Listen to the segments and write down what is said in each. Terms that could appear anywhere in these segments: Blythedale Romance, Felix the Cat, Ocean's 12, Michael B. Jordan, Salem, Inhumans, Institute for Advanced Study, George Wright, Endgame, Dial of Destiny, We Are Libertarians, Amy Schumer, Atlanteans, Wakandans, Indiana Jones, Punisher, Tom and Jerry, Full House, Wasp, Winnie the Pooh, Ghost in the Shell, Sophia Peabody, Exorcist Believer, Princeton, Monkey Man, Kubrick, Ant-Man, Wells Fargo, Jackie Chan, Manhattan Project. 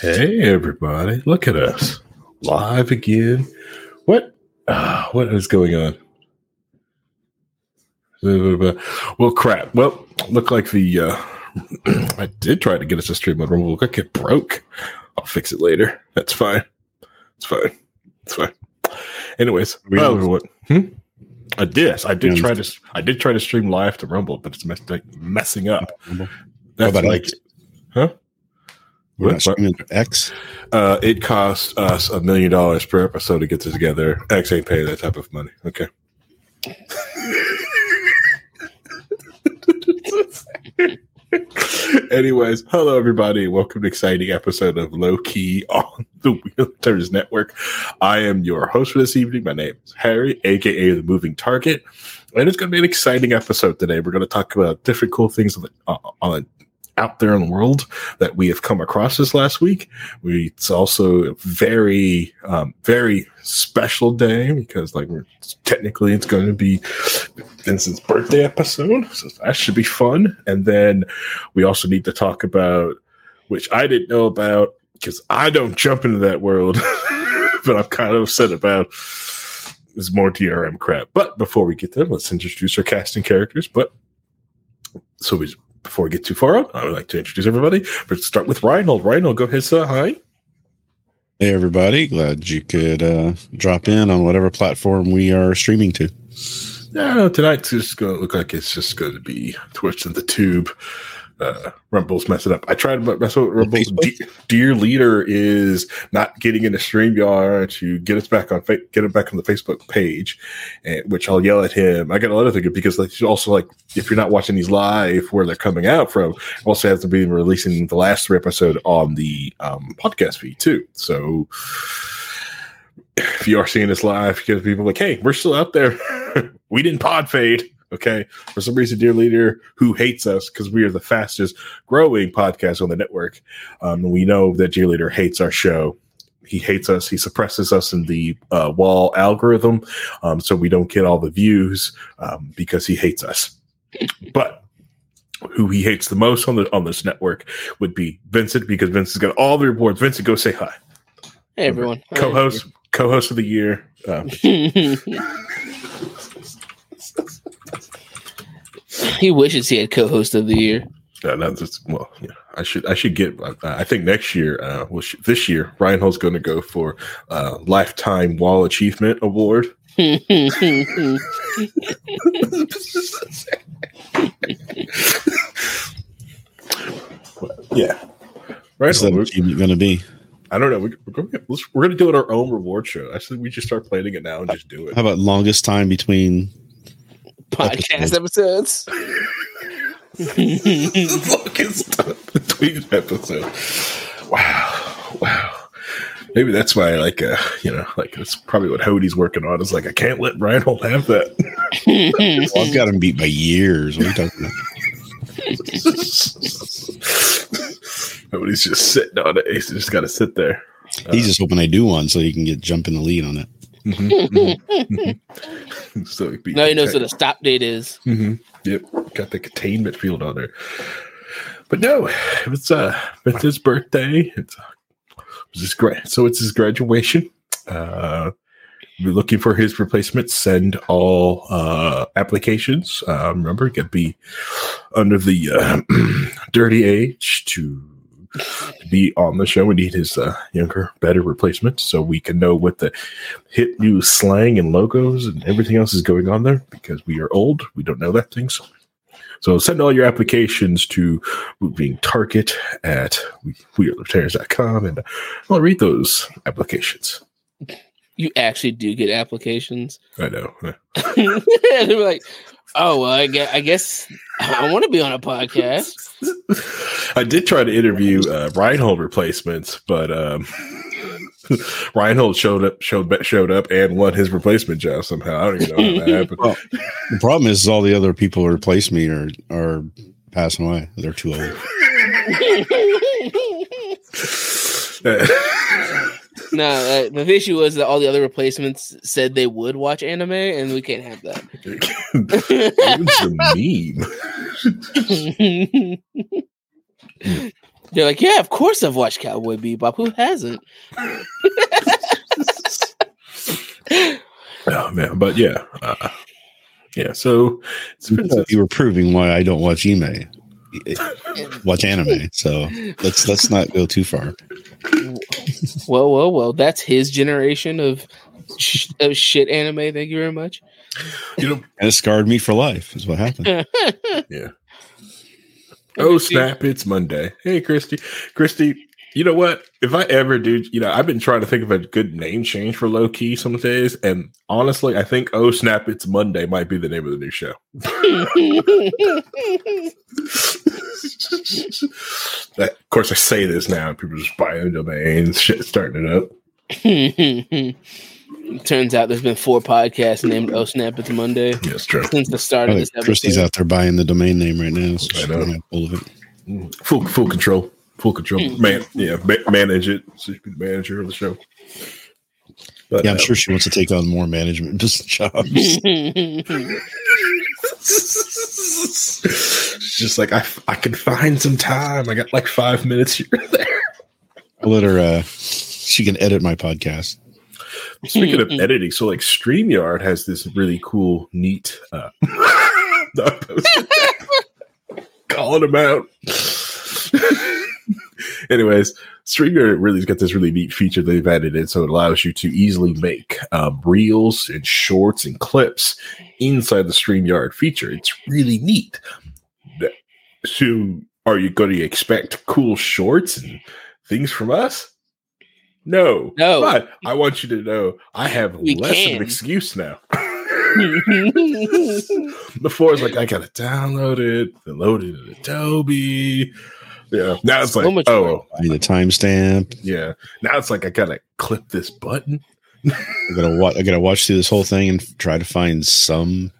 Hey everybody! Look at us live again. What is going on? Well, crap. Well, look like the I did try to get us to stream on Rumble. Look like it broke. I'll fix it later. That's fine. It's fine. It's fine. Anyways, I did try to stream live to Rumble, but it's messing up. That's like, huh? X. It cost us $1 million per episode to get this together. X ain't paying that type of money. Okay. Anyways, hello everybody. Welcome to an exciting episode of Low Key on the We Are Libertarians Network. I am your host for this evening. My name is Harry, aka the Moving Target, and it's going to be an exciting episode today. We're going to talk about different cool things out there in the world that we have come across this last week. It's also a very, very special day because, like, technically it's going to be Vincent's birthday episode, so that should be fun. And then we also need to talk about, which I didn't know about because I don't jump into that world, but I'm kind of upset about. There's more DRM crap. But before we get there, let's introduce our casting characters. Before we get too far up, I would like to introduce everybody. Let's start with Reinhold. Reinhold, go ahead, sir. Hi. Hey, everybody. Glad you could drop in on whatever platform we are streaming to. No, tonight's just going to look like it's just going to be Twitch and the Tube. Rumble's messing up. I tried to mess up with Rumble's dear leader is not getting into StreamYard to get him back on the Facebook page, which I'll yell at him. I got another thing because if you're not watching these live where they're coming out from, I also have to be releasing the last 3 episodes on the podcast feed too. So if you are seeing this live, because people are like, hey, we're still out there. We didn't pod fade. Okay, for some reason, dear leader, who hates us because we are the fastest growing podcast on the network. We know that dear leader hates our show. He hates us. He suppresses us in the wall algorithm, so we don't get all the views because he hates us. But who he hates the most on this network would be Vincent, because Vincent's got all the rewards. Vincent, go say hi. Hey everyone, co-host of the year. He wishes he had co-host of the year. I should get. I think next year. This year, Reinhold's going to go for lifetime Wall Achievement Award. Yeah, what's that achievement going to be? I don't know. We're going to do it our own reward show. I said we just start planning it now and just do it. How about longest time between? Podcast episodes. Between episodes. Wow. Maybe that's why, it's probably what Hodie's working on. Is like, I can't let Reinhold have that. Well, I've got him beat by years. What are you talking about? Hodie's just sitting on it. He's just got to sit there. He's just hoping I do one so he can jump in the lead on it. Mm-hmm, mm-hmm, mm-hmm. So now he knows what the stop date is. Mm-hmm. Yep, got the containment field on there. But no, it's his birthday. It's his graduation. We're looking for his replacement. Send all applications. Remember, it could be under the dirty age to be on the show. We need his younger, better replacement so we can know what the hit new slang and logos and everything else is going on there, because we are old. We don't know that thing. So send all your applications to movingtarget at wearelibertarians.com, and I'll read those applications. You actually do get applications. I know. They're like, oh, well, I guess I want to be on a podcast. I did try to interview Reinhold replacements, but Reinhold showed up and won his replacement job somehow. I don't even know how that happened. Well, the problem is all the other people who replaced me are passing away. They're too old. No, the issue was that all the other replacements said they would watch anime, and we can't have that. It's a meme. They're like, yeah, of course I've watched Cowboy Bebop. Who hasn't? Oh, man. But yeah. Yeah. So it's you were proving why I don't watch anime. So let's not go too far. Well. That's his generation of shit anime. Thank you very much. You know, that scarred me for life is what happened. Yeah. Oh, snap. It's Monday. Hey, Christy, you know what? If I ever do, you know, I've been trying to think of a good name change for Low Key some days. And honestly, I think Oh, Snap, It's Monday might be the name of the new show. Of course, I say this now, and people just buying domains, shit starting it up. Turns out there's been 4 podcasts named Oh Snap It's Monday. Yeah, that's true. Since the start of this episode. Christy's out there buying the domain name right now. So I know. Full of it. Full control. Full control. Manage it. So she's the manager of the show. But, I'm sure she wants to take on more management jobs. She's just like, I can find some time. I got like 5 minutes here or there. I'll let her, she can edit my podcast. Speaking of editing, so like StreamYard has this really cool, neat. Calling them out. Anyways, StreamYard really has got this really neat feature they've added in, so it allows you to easily make reels and shorts and clips inside the StreamYard feature. It's really neat. So, are you going to expect cool shorts and things from us? No, but I want you to know I have less of an excuse now. Before it's like, I got to download it, then load it in Adobe. Yeah. Now it's so like, I need a timestamp. Yeah. Now it's like, I got to click this button. I gotta watch through this whole thing and try to find some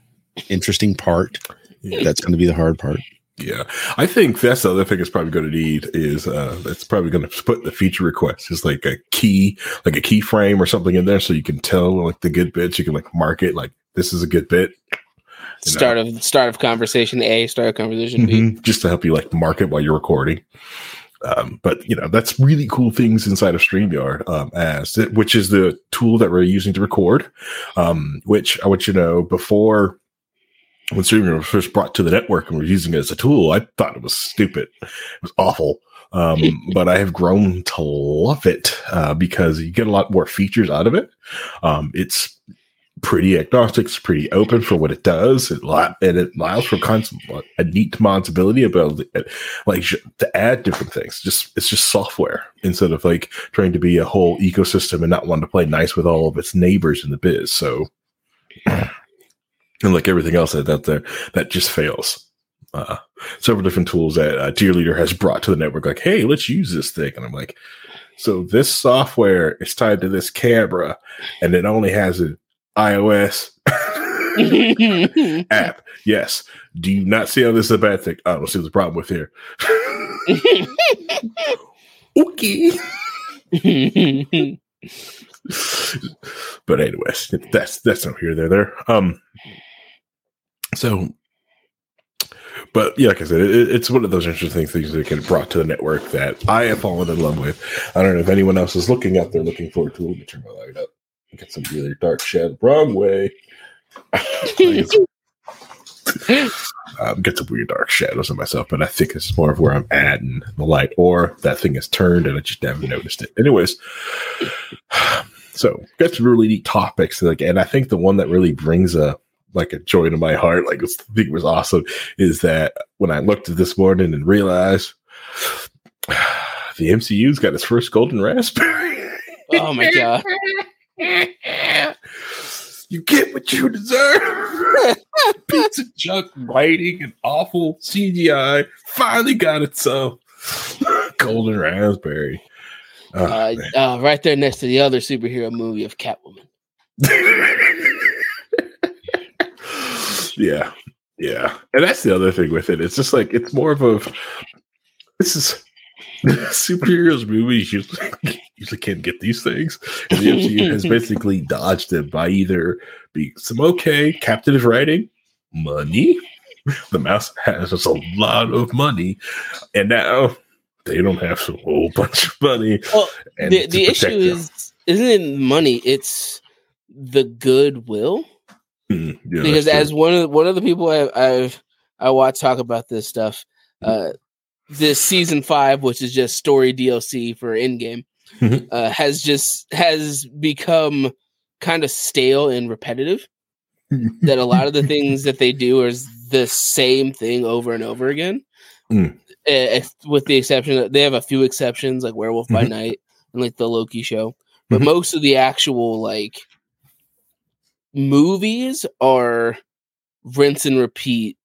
interesting part. Yeah. That's going to be the hard part. Yeah, I think that's the other thing it's probably going to need is that's probably going to put the feature request is like a keyframe or something in there, so you can tell like the good bits. You can like mark it like this is a good bit. Start of conversation A, start of conversation B, just to help you like mark it while you're recording. But you know, that's really cool things inside of StreamYard, which is the tool that we're using to record. Which I want you to know before. When StreamYard was first brought to the network and we're using it as a tool, I thought it was stupid. It was awful. But I have grown to love it because you get a lot more features out of it. It's pretty agnostic. It's pretty open for what it does. And it allows for a neat moddability about like to add different things. It's just software instead of like trying to be a whole ecosystem and not wanting to play nice with all of its neighbors in the biz. So... And like everything else that's out there, that just fails. Several different tools that Cheerleader has brought to the network. Like, hey, let's use this thing. And I'm like, so this software is tied to this camera, and it only has an iOS app. Yes. Do you not see how this is a bad thing? I don't see the problem with here. Okay. But anyways, that's not here, there. So, but yeah, like I said, it's one of those interesting things that get brought to the network that I have fallen in love with. I don't know if anyone else is looking out there looking for a tool. Let me turn my light up. Get some really dark shadow. Wrong way. Get some weird dark shadows on myself, but I think it's more of where I'm at and the light, or that thing is turned and I just haven't noticed it. Anyways, so got some really neat topics, like, and I think the one that really brings a joy to my heart, like I think was awesome, is that when I looked at this morning and realized the MCU's got its first golden raspberry. Oh my god! You get what you deserve. Pizza junk writing and awful CGI finally got itself Golden Raspberry. Right there next to the other superhero movie of Catwoman. Yeah. Yeah. And that's the other thing with it. It's just like, it's more of a, this is superheroes movies usually can't get these things. And the MCU has basically dodged it by either being some okay captive writing, money. The mouse has just a lot of money, and now they don't have a whole bunch of money. Well, the issue isn't money, it's the goodwill. Yeah, because as one of the people I watch talk about this stuff, this season 5, which is just story DLC for Endgame, has become kind of stale and repetitive. That a lot of the things that they do is the same thing over and over again. With the exception that they have a few exceptions like Werewolf by Night and like the Loki show, but most of the actual like movies are rinse and repeat,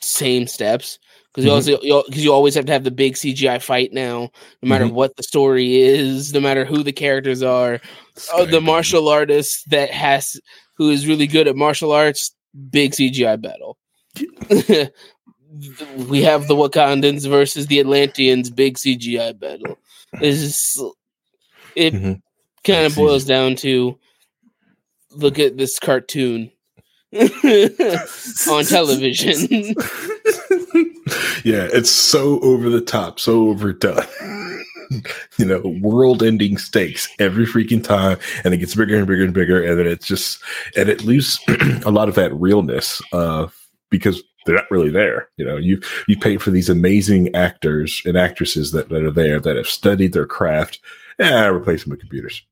same steps, because you always have to have the big CGI fight now, no matter what the story is, no matter who the characters are. The martial artist who is really good at martial arts, big CGI battle. We have the Wakandans versus the Atlanteans, big CGI battle. It kind of boils down to look at this cartoon on television. Yeah, it's so over the top, so overdone. You know, world-ending stakes every freaking time, and it gets bigger and bigger and bigger, and then it's just, and it leaves a lot of that realness because they're not really there. You know, you pay for these amazing actors and actresses that are there that have studied their craft. Replace them with computers.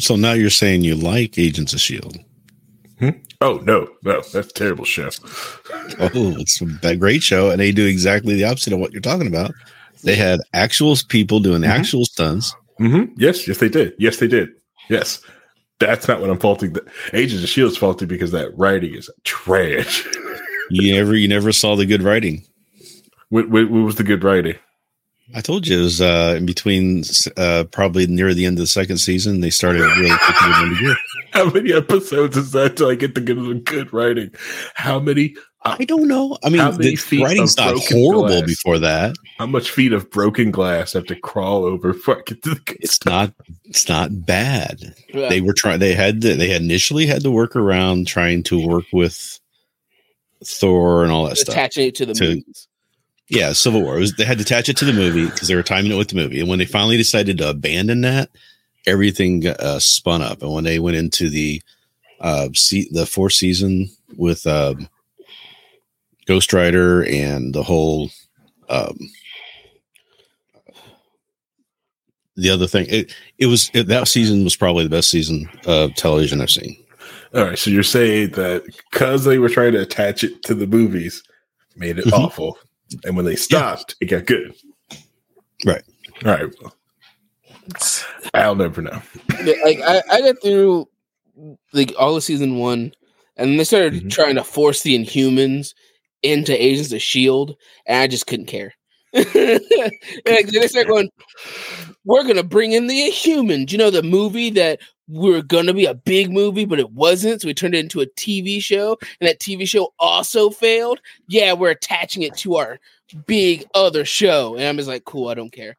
So now you're saying you like Agents of S.H.I.E.L.D. Oh, no, that's terrible show. Oh, it's a great show, and they do exactly the opposite of what you're talking about. They had actual people doing actual stunts. Yes, they did. That's not what I'm faulting. Agents of S.H.I.E.L.D.'s faulty because that writing is trash. You never saw the good writing. What was the good writing? I told you it was in between, probably near the end of the second season. They started really picking it into gear. How many episodes is that till I get the good writing? How many? I don't know. I mean, the writing's not horrible before that. How much feet of broken glass have to crawl over before I get to the good stuff? It's not bad. Yeah. They were trying. They had initially had to work around trying to work with Thor and all that stuff. Attaching it to the movies. Yeah, Civil War. They had to attach it to the movie because they were timing it with the movie. And when they finally decided to abandon that, everything spun up. And when they went into the fourth season with Ghost Rider and the whole the other thing, it was that season was probably the best season of television I've seen. All right, so you're saying that because they were trying to attach it to the movies, made it awful. And when they stopped, it got good. Right. All right. Well, I'll never know. Like I got through like all of season 1, and they started trying to force the Inhumans into Agents of S.H.I.E.L.D., and I just couldn't care. Like, they start going, we're going to bring in the Inhumans. You know, the movie that we're going to be a big movie, but it wasn't. So we turned it into a TV show, and that TV show also failed. Yeah, we're attaching it to our big other show. And I'm just like, cool, I don't care.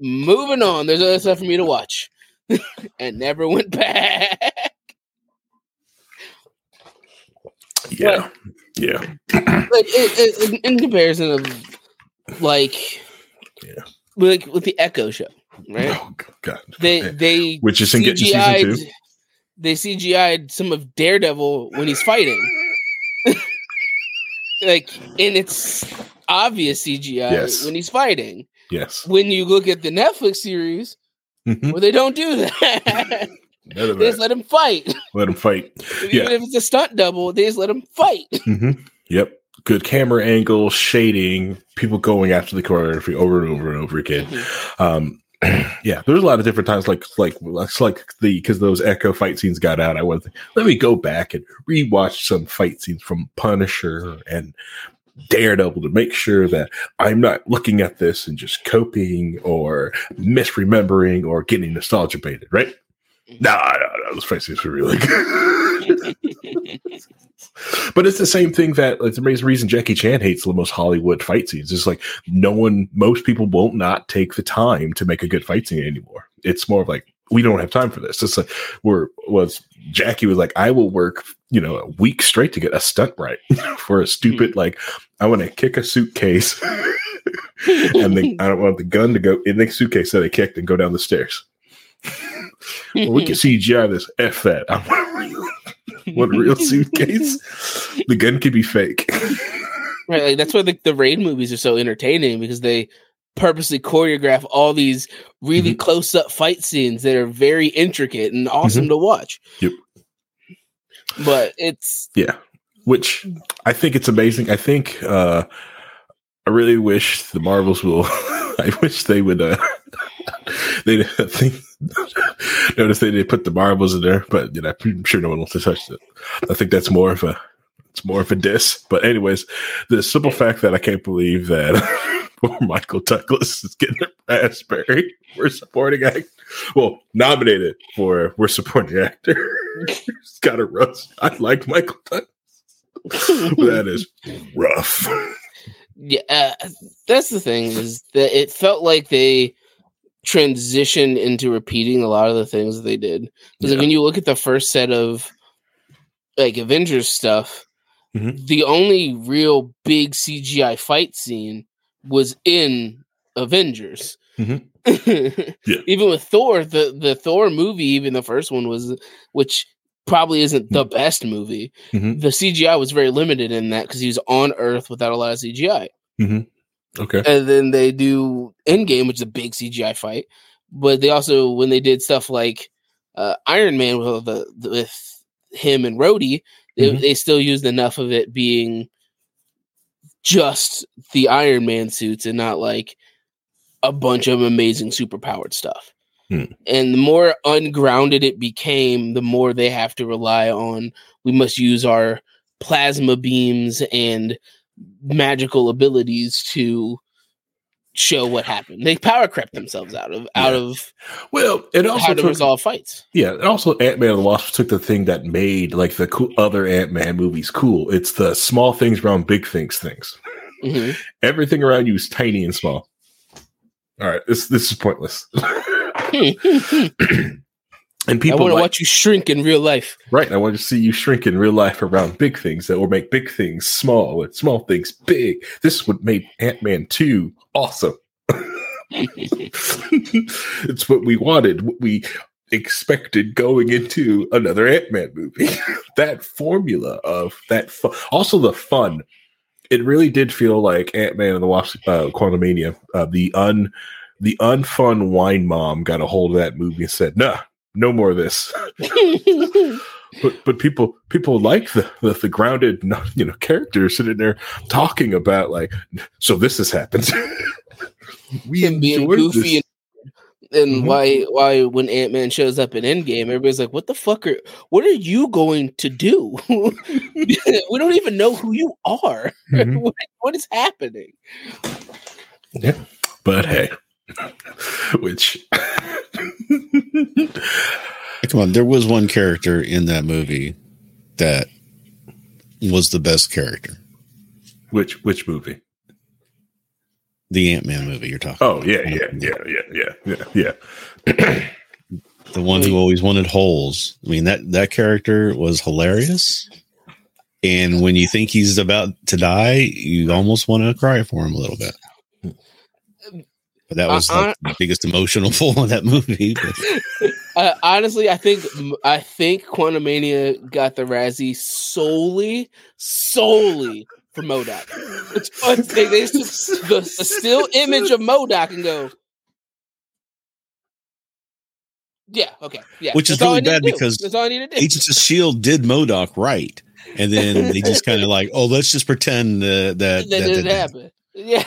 Moving on. There's other stuff for me to watch. And never went back. Yeah. But, yeah. Like, in comparison of, like, yeah. Like with the Echo show. Right? Oh, God. They which is in getting season 2. They CGI'd some of Daredevil when he's fighting. Like, and it's obvious CGI when he's fighting. Yes. When you look at the Netflix series, where they don't do that. They just let him fight. Let him fight. Even if it's a stunt double, they just let him fight. Yep. Good camera angle, shading, people going after the choreography over and over and over again. Yeah, there's a lot of different times, because those Echo fight scenes got out. I was let me go back and rewatch some fight scenes from Punisher and Daredevil to make sure that I'm not looking at this and just coping or misremembering or getting nostalgia baited, right? No, those prices were really good. But it's the same thing that it's the main reason Jackie Chan hates the most Hollywood fight scenes. It's like most people will not take the time to make a good fight scene anymore. It's more of like, we don't have time for this. It's like Jackie was like, I will work, a week straight to get a stunt right for a stupid, I want to kick a suitcase and then I don't want the gun to go in the suitcase that I kicked and go down the stairs. Well, we can CGI this. F that. I want a real suitcase. The gun could be fake. Right. That's why the Raid movies are so entertaining, because they purposely choreograph all these really close up fight scenes that are very intricate and awesome to watch. Yep. But which I think it's amazing. I think I really wish the Marvels will. I wish they would. They notice they didn't put the Marvels in there, but I'm sure no one wants to touch it. I think that's more of a diss. But anyways, the simple fact that I can't believe that poor Michael Douglas is getting a Raspberry for supporting act. Well, nominated for supporting actor. He's got a rough. I like Michael Douglas. That is rough. Yeah, that's the thing, is that it felt like they transition into repeating a lot of the things that they did. Because when you look at the first set of Avengers stuff, the only real big CGI fight scene was in Avengers. Even with Thor, the Thor movie, even the first one was, which probably isn't the best movie. The CGI was very limited in that because he was on Earth without a lot of CGI. Okay. And then they do Endgame, which is a big CGI fight. But they also, when they did stuff like Iron Man with him and Rhodey, they still used enough of it being just the Iron Man suits and not like a bunch of amazing superpowered stuff. And the more ungrounded it became, the more they have to rely on, we must use our plasma beams and magical abilities to show what happened. They power crept themselves out of well, it also how to resolve fights. Yeah, and also Ant-Man and the Wasp took the thing that made the cool other Ant-Man movies cool. It's the small things around big things. Everything around you is tiny and small. All right, this is pointless. And people, I want to watch you shrink in real life. Right. I want to see you shrink in real life around big things that will make big things small and small things big. This would make Ant-Man 2 awesome. It's what we wanted, what we expected going into another Ant-Man movie. That formula of that. Also the fun. It really did feel like Ant-Man and the Wasp, Quantumania, the unfun wine mom got a hold of that movie and said, nah. No more of this. but people like the grounded character sitting there talking about so this has happened. We and being goofy this. And why when Ant-Man shows up in Endgame, everybody's like, what are you going to do? We don't even know who you are. What is happening? Yeah, but hey. Which come on, there was one character in that movie that was the best character. Which movie? The Ant-Man movie you're talking about. Yeah. The one who always wanted holes. I mean, that character was hilarious. And when you think he's about to die, you almost want to cry for him a little bit. But that was the biggest emotional pull in that movie. Honestly, I think Quantumania got the Razzie solely for MODOK. They took the still image of MODOK and go, yeah, okay, yeah. Which is really bad because Agents of S.H.I.E.L.D. did MODOK right, and then they just kind of let's just pretend that didn't happen. Yeah.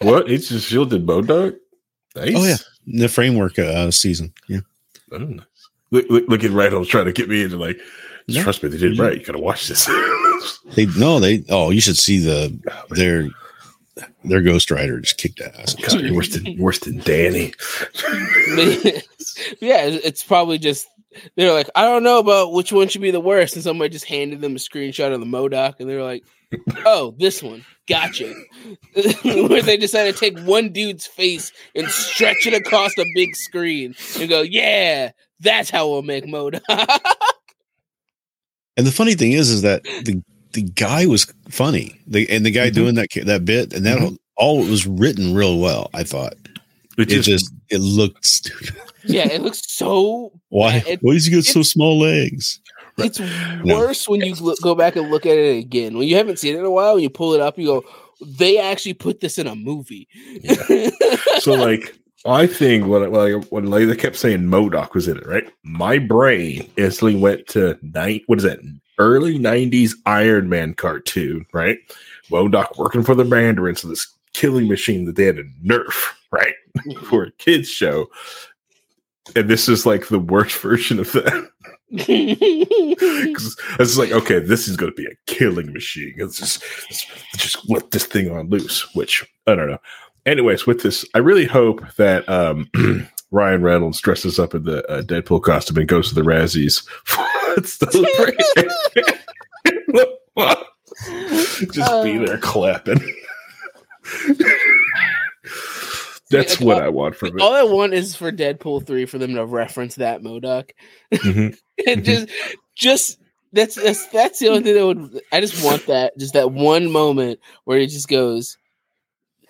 What? It's just shielded MODOK? Nice. Oh, yeah. The framework season. Yeah. Oh, nice. Looking right on trying to get me into trust me, they did right. You got to watch this. Oh, you should see their Ghost Rider just kicked ass. God, worse than Danny. Yeah, it's probably just they're like, I don't know about which one should be the worst, and somebody just handed them a screenshot of the MODOK, and they're like, oh, this one, gotcha. Where they decided to take one dude's face and stretch it across a big screen and go, yeah, that's how we'll make MODOK. And the funny thing is that the guy was funny. And the guy doing that bit and that all was written real well, I thought. It looked stupid. Yeah, it looks so. Why does he get so small legs? It's worse when you go back and look at it again. When you haven't seen it in a while, you pull it up, you go, they actually put this in a movie. Yeah. So, like, I think when they kept saying MODOK was in it, right? My brain instantly went to early 90s Iron Man cartoon, right? MODOK working for the Mandarin, so this killing machine that they had to nerf, right? For a kids show. And this is like the worst version of that. Because it's like, okay, this is going to be a killing machine. Let's just whip this thing on loose, which I don't know. Anyways, with this, I really hope that Ryan Reynolds dresses up in the Deadpool costume and goes to the Razzies. It's celebrating. Just be there clapping. That's what I want from it. All I want is for Deadpool 3 for them to reference that MODOK. And just that's the only thing that would. I just want that, just that one moment where he just goes,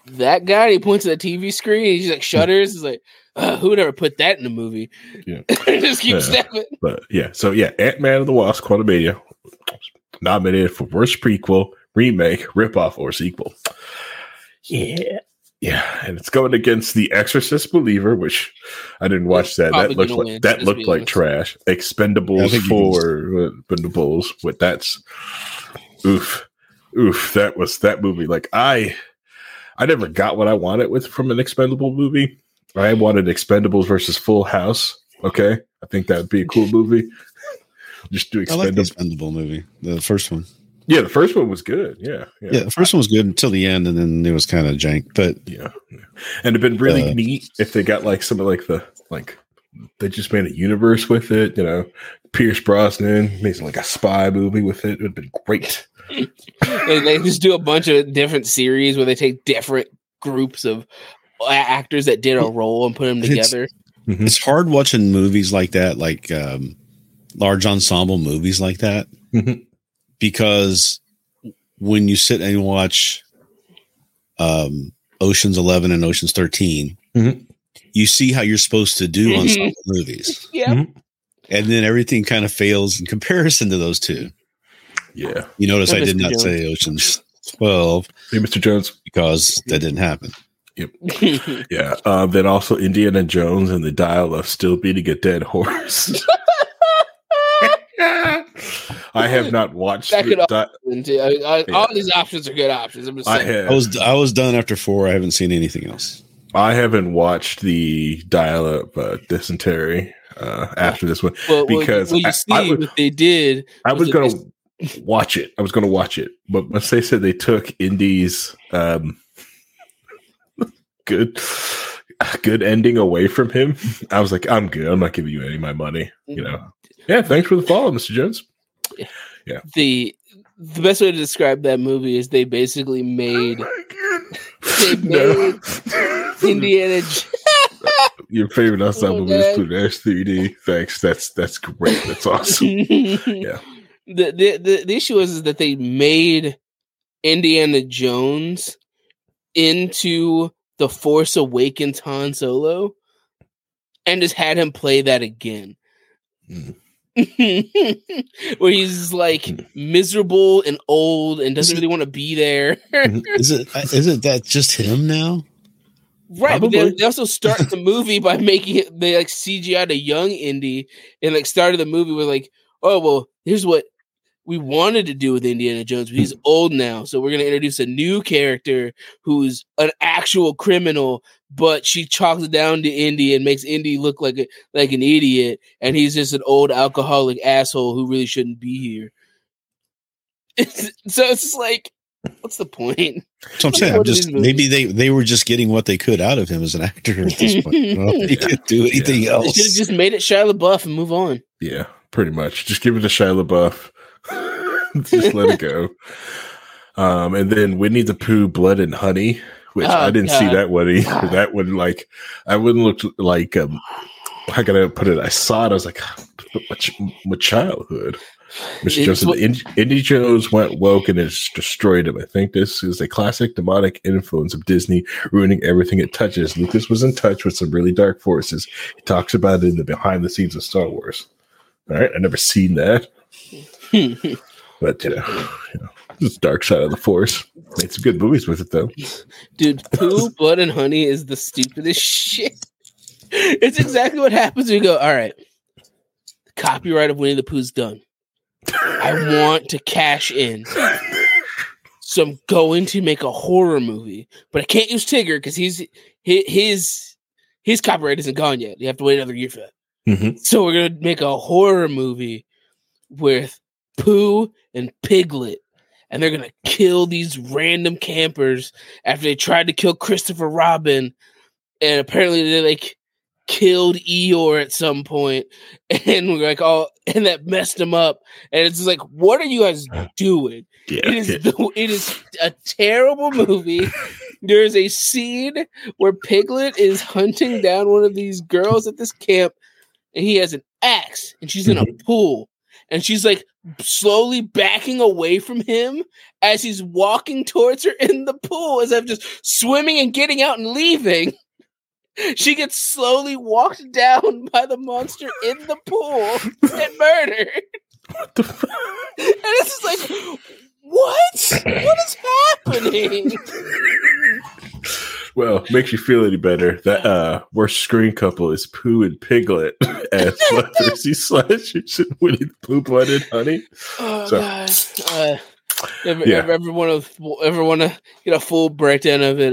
that guy. He points at the TV screen. And he's like shudders. He's like, who would ever put that in a movie? Yeah, just keep stepping. But yeah, so yeah, Ant-Man and the Wasp: Quantumania nominated for worst prequel, remake, ripoff, or sequel. Yeah. Yeah, and it's going against The Exorcist Believer, which I didn't watch that. That looked like trash. Expendables 4, but that's oof. That was that movie. Like I never got what I wanted from an Expendable movie. I wanted Expendables versus Full House. Okay, I think that would be a cool movie. Just do Expendables. I like the Expendable movie, the first one. Yeah, the first one was good. Yeah, the first one was good until the end, and then it was kind of jank. But yeah, and it'd been really neat if they got like some of like they just made a universe with it. You know, Pierce Brosnan made like a spy movie with it. It'd been great. They just do a bunch of different series where they take different groups of actors that did a role and put them together. It's hard watching movies like that, like large ensemble movies like that. Because when you sit and watch Ocean's 11 and Ocean's 13, you see how you're supposed to do on some movies. Yeah. And then everything kind of fails in comparison to those two. Yeah. You notice I did not say Ocean's 12. Hey, Mr. Jones. Because that didn't happen. Yep. Yeah. Then also Indiana Jones and the Dial of Still Beating a Dead Horse. I have not watched all these options are good options. I'm just saying. I was done after 4. I haven't seen anything else. I haven't watched the Dial-Up Dysentery after this one because watch it. I was going to watch it, but once they said they took Indy's good ending away from him, I was like, I'm good. I'm not giving you any of my money. You know. Yeah, thanks for the follow, Mr. Jones. Yeah. The best way to describe that movie is they basically made Indiana Jones. Your favorite ensemble movie is Plutarch 3D. Thanks. That's great. That's awesome. Yeah. The issue is that they made Indiana Jones into the Force Awakens Han Solo and just had him play that again. Where he's like miserable and old and doesn't really want to be there. Isn't that just him now? Right. But they also start the movie by making it, they like CGI'd a young Indy and like started the movie with like, oh, well, here's what we wanted to do with Indiana Jones, but he's old now. So we're going to introduce a new character who's an actual criminal, but she chalks it down to Indy and makes Indy look like an idiot. And he's just an old alcoholic asshole who really shouldn't be here. So it's just like, what's the point? So I'm saying, I'm just, maybe they were just getting what they could out of him as an actor at this point. Well, he could do anything else. They should have just made it Shia LaBeouf and move on. Yeah, pretty much. Just give it to Shia LaBeouf. Just let it go. And then Winnie the Pooh, Blood and Honey, which I didn't see that one either. That one, like, I wouldn't look like, how can I put it? I saw it. I was like, my childhood. Mr. Joseph, Indie Jones went woke and it's destroyed him. I think this is a classic demonic influence of Disney ruining everything it touches. Lucas was in touch with some really dark forces. He talks about it in the behind the scenes of Star Wars. All right, I've never seen that. But, you know, this dark side of the force. Made some good movies with it, though. Dude, Pooh, Blood, and Honey is the stupidest shit. It's exactly what happens when you go, all right, the copyright of Winnie the Pooh's done. I want to cash in. So I'm going to make a horror movie, but I can't use Tigger because his copyright isn't gone yet. You have to wait another year for that. Mm-hmm. So we're going to make a horror movie with Pooh and Piglet, and they're going to kill these random campers after they tried to kill Christopher Robin, and apparently they like killed Eeyore at some point, and we're like, oh, and that messed him up, and it's just like, what are you guys doing? It is a terrible movie. There is a scene where Piglet is hunting down one of these girls at this camp, and he has an axe, and she's in a pool, and she's like slowly backing away from him as he's walking towards her in the pool, as I'm just swimming and getting out and leaving. She gets slowly walked down by the monster in the pool and murdered. What the fuck? And it's just like, what? What is happening? Well, makes you feel any better. That worst screen couple is Pooh and Piglet as bloodthirsty slashers and Winnie the Pooh, Blood and Honey. Oh, so. Gosh. Ever want to get a full breakdown of it?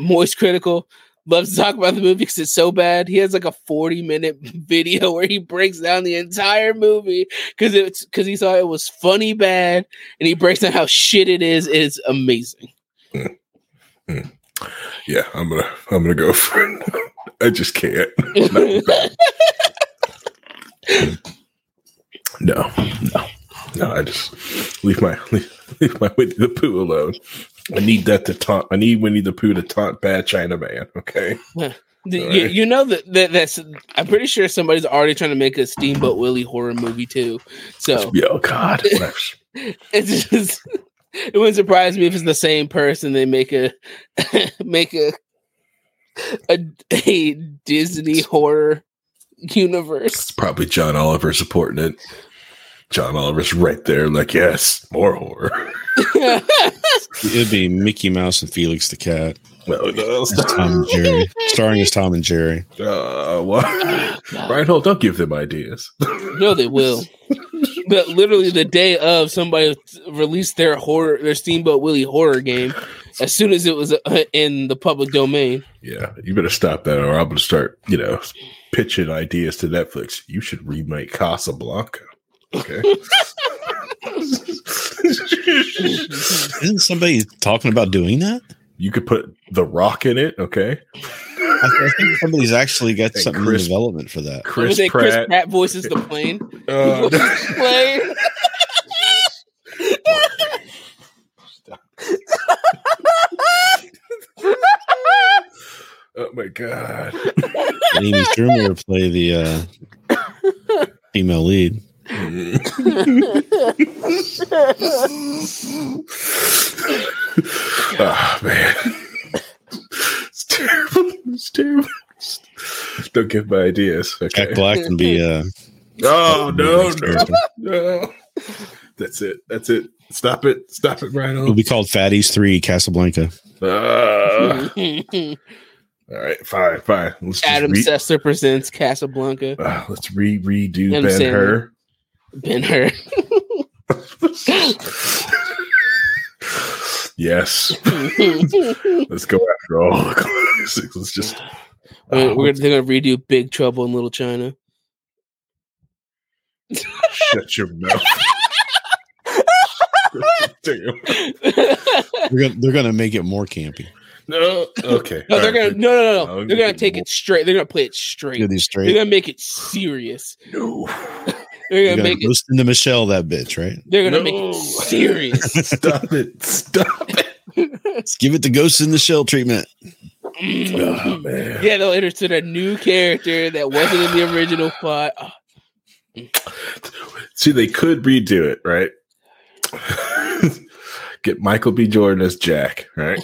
Moist Critical loves to talk about the movie because it's so bad. He has like a 40-minute video where he breaks down the entire movie because he thought it was funny bad, and he breaks down how shit it is. It's amazing. Mm-hmm. Yeah, I'm gonna go for it. I just can't. No, I just leave my Winnie the Pooh alone. I need that to taunt. I need Winnie the Pooh to taunt bad China Man. Okay, you know that's. I'm pretty sure somebody's already trying to make a Steamboat Willie horror movie too. So, oh god, it's just. It wouldn't surprise me if it's the same person. They make a Disney horror universe. It's probably John Oliver supporting it. John Oliver's right there, like, yes, more horror. It'd be Mickey Mouse and Felix the Cat. Well, Tom and Jerry, starring as Tom and Jerry. Reinhold, don't give them ideas. No, they will. But literally, the day of, somebody released their Steamboat Willie horror game as soon as it was in the public domain. Yeah, you better stop that, or I'm going to start, pitching ideas to Netflix. You should remake Casablanca. Okay. Isn't somebody talking about doing that? You could put The Rock in it, okay? I think somebody's actually got something in development for that. Chris Pratt voices the plane. Oh my god! Amy Schumer play the female lead. Oh man, it's terrible. It's terrible. Don't give my ideas. Okay. Jack Black can be. No! That's it. Stop it, Brian. It'll be called Fatties 3 Casablanca. All right, fine. Let's Adam Sessler presents Casablanca. Let's redo Ben-Hur. Ben-Hur. Yes. Let's go after all the classics. Let's just. They're going to redo Big Trouble in Little China. Shut your mouth. too. They're gonna make it more campy. No, okay. No, they're gonna no. They're gonna take it straight. They're gonna play it straight. They're gonna make it serious. No. They're gonna make it listen to Michelle, that bitch, right? They're gonna make it serious. Stop it. Let's give it the Ghost in the Shell treatment. Oh, man. Yeah, they'll introduce a new character that wasn't in the original plot. Oh. See, they could redo it, right? Get Michael B. Jordan as Jack, right?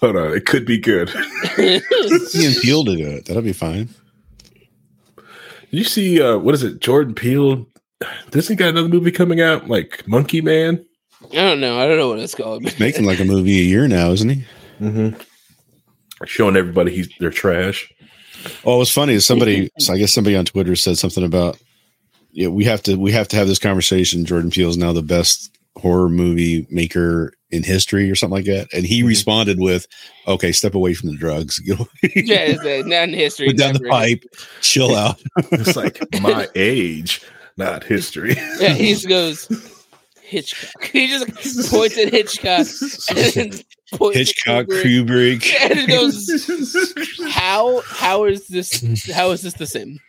Hold on, it could be good. Ian Peele to do it. That'll be fine. You see, what is it? Jordan Peele. Doesn't he got another movie coming out? Like Monkey Man? I don't know what it's called. He's making like a movie a year now, isn't he? Mm-hmm. Showing everybody they're trash. Oh, what's funny is somebody on Twitter said something about, yeah, we have to have this conversation. Jordan Peele is now the best horror movie maker in history or something like that. And he responded with, okay, step away from the drugs. Yeah, not in history. Put down the pipe. Chill out. It's like my age, not history. Yeah, he just goes, Hitchcock. He just points at Hitchcock. And Hitchcock, Kubrick. And it goes, how is this the same?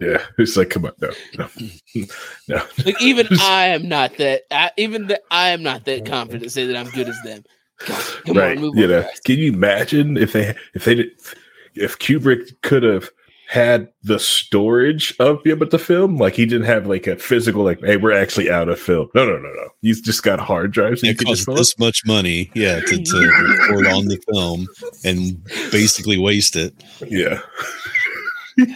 Yeah, it's like, come on, no. Like, even I am not that confident to say that I'm good as them. Come right. on, move you on. Know, can you imagine if Kubrick could have had the storage of him at the film? Like, he didn't have like a physical, like, hey, we're actually out of film. No. He's just got hard drives. It costs this much money, yeah, to record on the film and basically waste it. Yeah.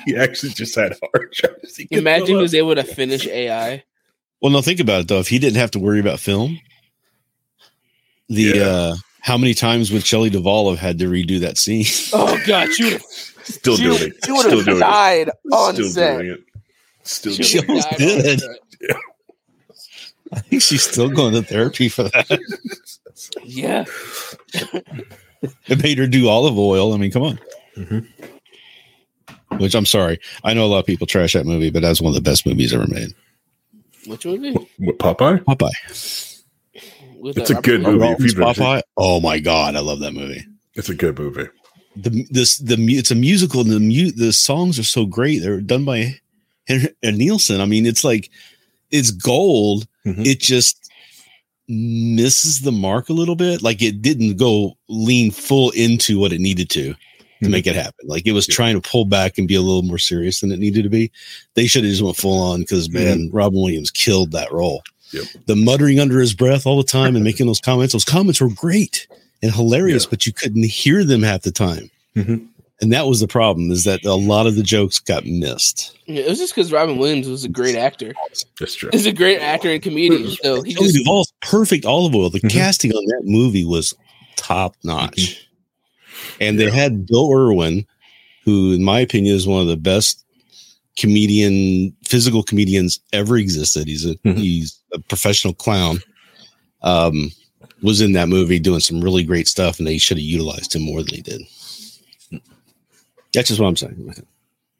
He actually just had hard drives. Imagine he was able to finish AI. Well, no, think about it though. If he didn't have to worry about film, how many times would Shelley Duvall have had to redo that scene? Oh God, you would have died on set. Still doing it. Yeah. I think she's still going to therapy for that. Yeah. It made her do olive oil. I mean, come on. Mm-hmm. Which, I'm sorry, I know a lot of people trash that movie, but that's one of the best movies ever made. Which movie? What, Popeye? Popeye. It's a good movie. Popeye. Oh my God, I love that movie. It's a good movie. It's a musical, and the songs are so great. They're done by Henry Nielsen. I mean, it's like, it's gold. Mm-hmm. It just misses the mark a little bit. Like, it didn't go lean full into what it needed to make it happen. Like, it was trying to pull back and be a little more serious than it needed to be. They should have just went full on because, man, Robin Williams killed that role. Yep. The muttering under his breath all the time and making those comments were great and hilarious, but you couldn't hear them half the time. Mm-hmm. And that was the problem, is that a lot of the jokes got missed. Yeah, it was just because Robin Williams was a great actor. That's true. He's a great actor and comedian. So he just Duvall's perfect olive oil. The casting on that movie was top notch. Mm-hmm. And they had Bill Irwin, who in my opinion is one of the best physical comedians ever existed. He's a professional clown. Was in that movie doing some really great stuff, and they should have utilized him more than he did. That's just what I'm saying.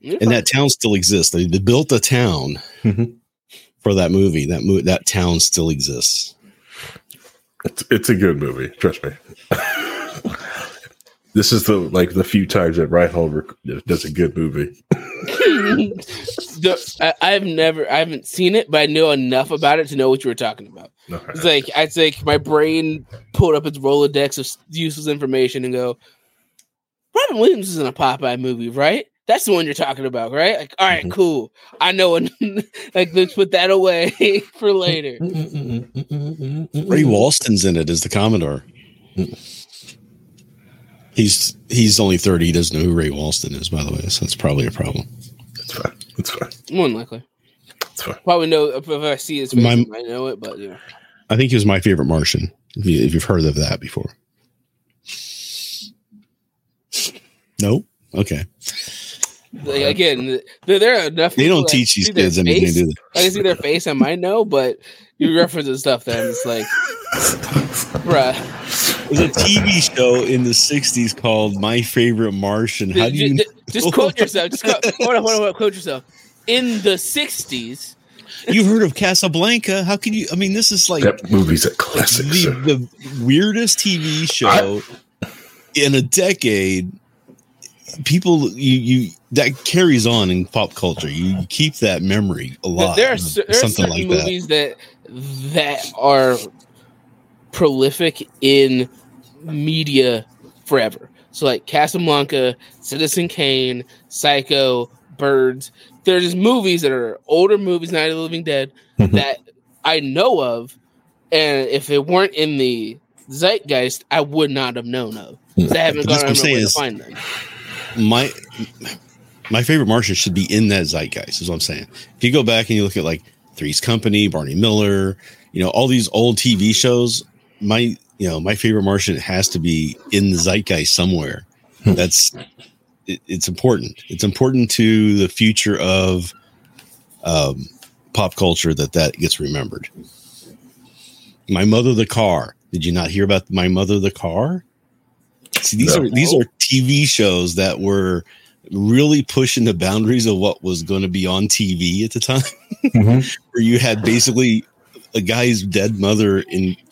Yeah. And that town still exists. They built a town for that movie. That town still exists. It's a good movie. Trust me. This is the few times that Reinhold does a good movie. I haven't seen it, but I know enough about it to know what you were talking about. Okay. It's like my brain pulled up its Rolodex of useless information and go, Robin Williams is in a Popeye movie, right? That's the one you're talking about, right? Like, all right, cool. I know. Like, let's put that away for later. Ray Walston's in it as the Commodore. He's only 30. He doesn't know who Ray Walston is, by the way. So that's probably a problem. That's fine. More than likely. That's fine. Probably know if I see his face, I know it, but yeah. I think he was My Favorite Martian. If you've heard of that before. No? Okay. Like, again, there are enough. They don't teach these kids anything, do they? I can see their face, I might know, but you reference the stuff that I'm just like. Bruh. There's a TV show in the 60s called My Favorite Martian. How do you just quote yourself? Just quote yourself. In the 60s. You've heard of Casablanca. How can you? I mean, this is like. That movie's a classic. The weirdest TV show in a decade. People, you that carries on in pop culture. You keep that memory alive. There are something like movies that are prolific in media forever. So like Casablanca, Citizen Kane, Psycho, Birds. There's just movies that are older movies, Night of the Living Dead, that I know of, and if it weren't in the zeitgeist, I would not have known of. I haven't gone around to find them. My Favorite Martian should be in that zeitgeist, is what I'm saying. If you go back and you look at like Three's Company, Barney Miller, you know, all these old TV shows, My Favorite Martian has to be in the zeitgeist somewhere. It's important. It's important to the future of pop culture that gets remembered. My Mother the Car. Did you not hear about My Mother the Car? See, these are TV shows that were really pushing the boundaries of what was going to be on TV at the time, where you had basically a guy's dead mother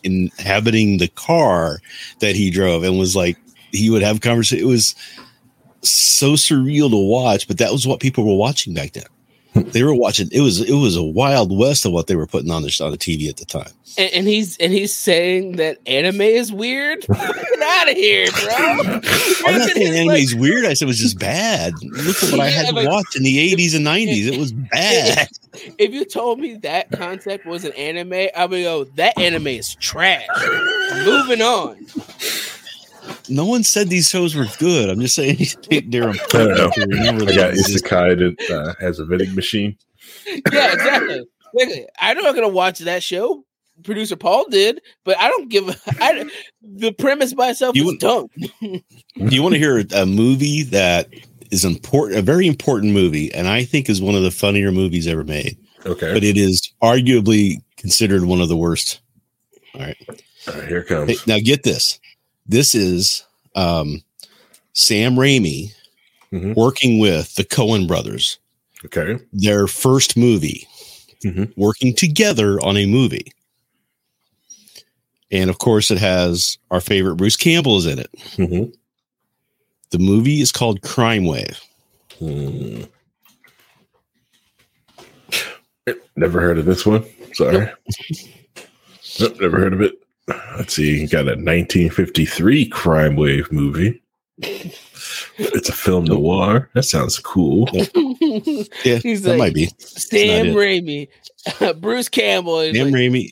inhabiting the car that he drove, and was like he would have conversation. It was so surreal to watch, but that was what people were watching back then. They were watching. It was a wild west of what they were putting on the TV at the time. And he's saying that anime is weird. Get out of here, bro! I'm not saying anime is weird. I said it was just bad. Look at what I had watched in the 80s and 90s. It was bad. If you told me that concept was an anime, I would go, that anime is trash. Moving on. No one said these shows were good. I'm just saying they're important. I got Isekai that has a vending machine. Yeah, exactly. I'm not going to watch that show. Producer Paul did, but I don't give the premise by itself is dumb. You want to hear a movie that is important, a very important movie, and I think is one of the funnier movies ever made. Okay. But it is arguably considered one of the worst. All right. All right, here it comes. Hey, now get this. This is Sam Raimi working with the Coen brothers. Okay. Their first movie, working together on a movie. And of course, it has our favorite Bruce Campbell is in it. Mm-hmm. The movie is called Crime Wave. Mm. Never heard of this one. Sorry. Nope, never heard of it. Let's see, you got a 1953 Crime Wave movie. It's a film noir. That sounds cool. Yeah, he's that like, might be. Sam Raimi, Bruce Campbell. Sam Raimi,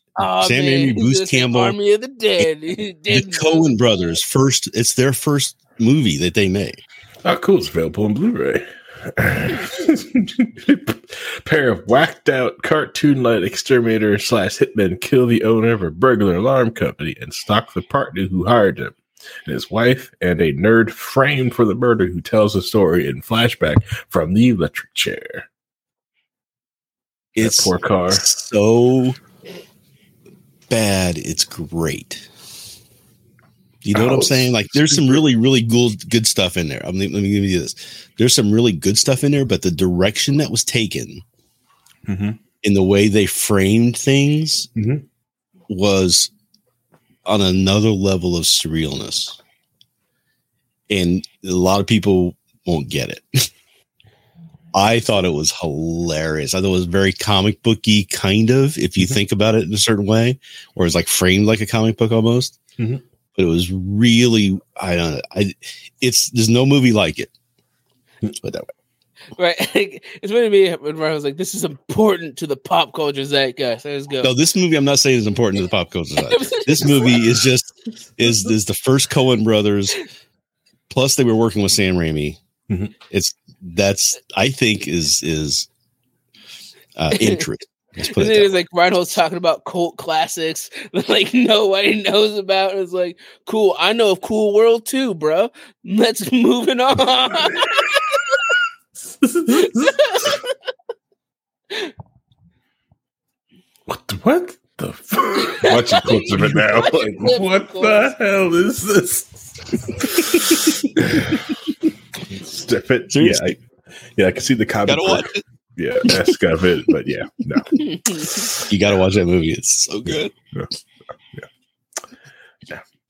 Bruce Campbell. Army of the Dead. The Coen brothers. First, it's their first movie that they made. Oh, cool. It's available on Blu-ray. Pair of whacked out cartoon light exterminator / hitmen kill the owner of a burglar alarm company and stalk the partner who hired him and his wife and a nerd framed for the murder who tells the story in flashback from the electric chair. It's that poor car. So bad. It's great. You know what I'm saying? Like, there's some really, really good stuff in there. I mean, let me give you this. There's some really good stuff in there, but the direction that was taken in the way they framed things was on another level of surrealness. And a lot of people won't get it. I thought it was hilarious. I thought it was very comic booky, kind of, if you think about it in a certain way, or it's like framed like a comic book almost. Mm-hmm. But it was really, I don't know. There's no movie like it. Let's put it that way. Right. It's funny to me when I was like, this is important to the pop culture zeitgeist. Let's go. No, this movie, I'm not saying is important to the pop culture zeitgeist. This movie is just the first Coen brothers. Plus they were working with Sam Raimi. Mm-hmm. I think is entry. It's like Reinhold's talking about cult classics that like nobody knows about. It's like, cool. I know of Cool World too, bro. Let's moving on. What? the fuck? Watching clips of it now. Like, what the hell is this? Step it. Seriously? Yeah, I can see the comic book. Yeah, ask of it, but yeah, no. You got to watch that movie. It's so good. Yeah.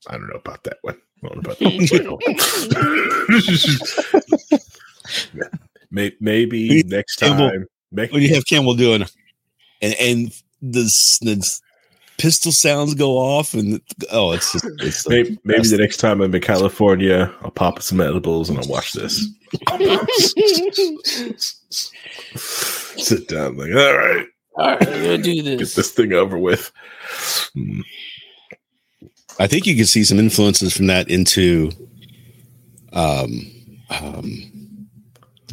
I don't know about that one. I don't know about that one. Maybe next time. When you have Campbell doing and the pistol sounds go off, and it's just maybe the next time I'm in California, I'll pop some edibles and I'll watch this. Sit down, like, all right, we'll do this. Get this thing over with. I think you can see some influences from that into The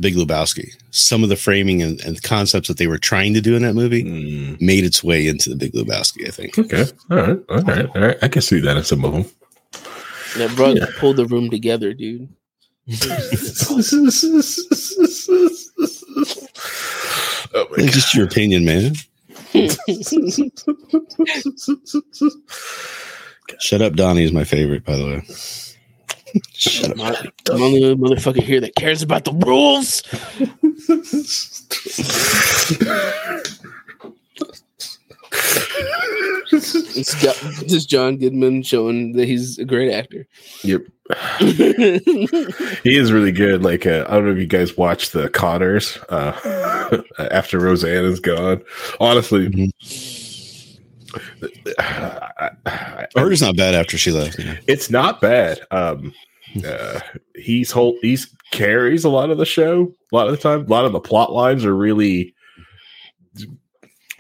Big Lebowski. Some of the framing and concepts that they were trying to do in that movie made its way into The Big Lebowski, I think. Okay. All right. I can see that in some of them. That brother pulled the room together, dude. Oh my God. It's just your opinion, man. Shut Up, Donnie is my favorite, by the way. Shut up. I'm the only motherfucker here that cares about the rules. It's John Goodman showing that he's a great actor. Yep. He is really good. Like, I don't know if you guys watched The Conners after Roseanne is gone. Honestly. Mm-hmm. Or it's not bad after she left. You know? It's not bad. He's carries a lot of the show. A lot of the time, a lot of the plot lines are really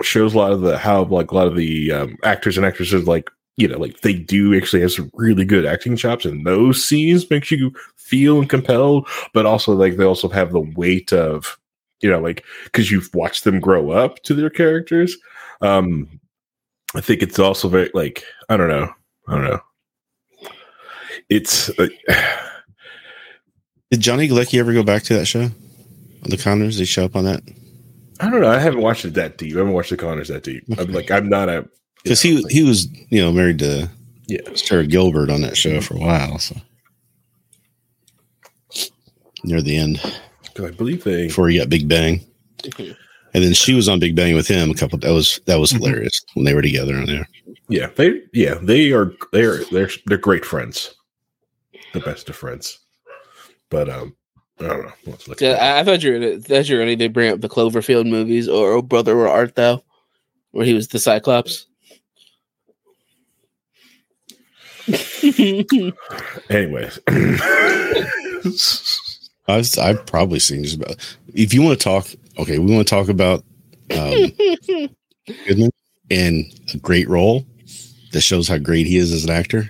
shows a lot of the how like a lot of the actors and actresses they do actually have some really good acting chops, and those scenes makes you feel compelled. But also they also have the weight of because you've watched them grow up to their characters. I think it's also very I don't know. It's did Johnny Galecki ever go back to that show? The Conners, they show up on that? I don't know. I haven't watched it that deep. I haven't watched The Conners that deep. Okay. I'm not a because he was married to Sarah Gilbert on that show for a while, so near the end. I believe before he got Big Bang. And then she was on Big Bang with him a couple. That was hilarious when they were together on there. Yeah, they're great friends, the best of friends. But I don't know. Let's look. Yeah, I thought you're only they bring up the Cloverfield movies or Oh Brother Where Art Thou, where he was the Cyclops. Anyways. I've probably seen just about. If you want to talk, okay, we want to talk about Goodman and a great role that shows how great he is as an actor.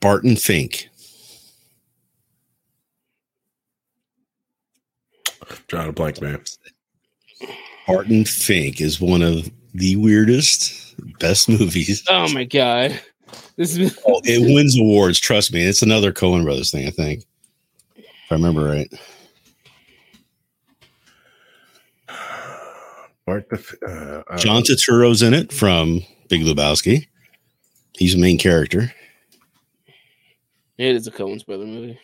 Barton Fink. Drawing a blank, man. Barton Fink is one of the weirdest, best movies. Oh my God! It wins awards. Trust me, it's another Coen Brothers thing, I think. If I remember right, John Turturro's in it from Big Lebowski. He's the main character. It is a Coens brother movie.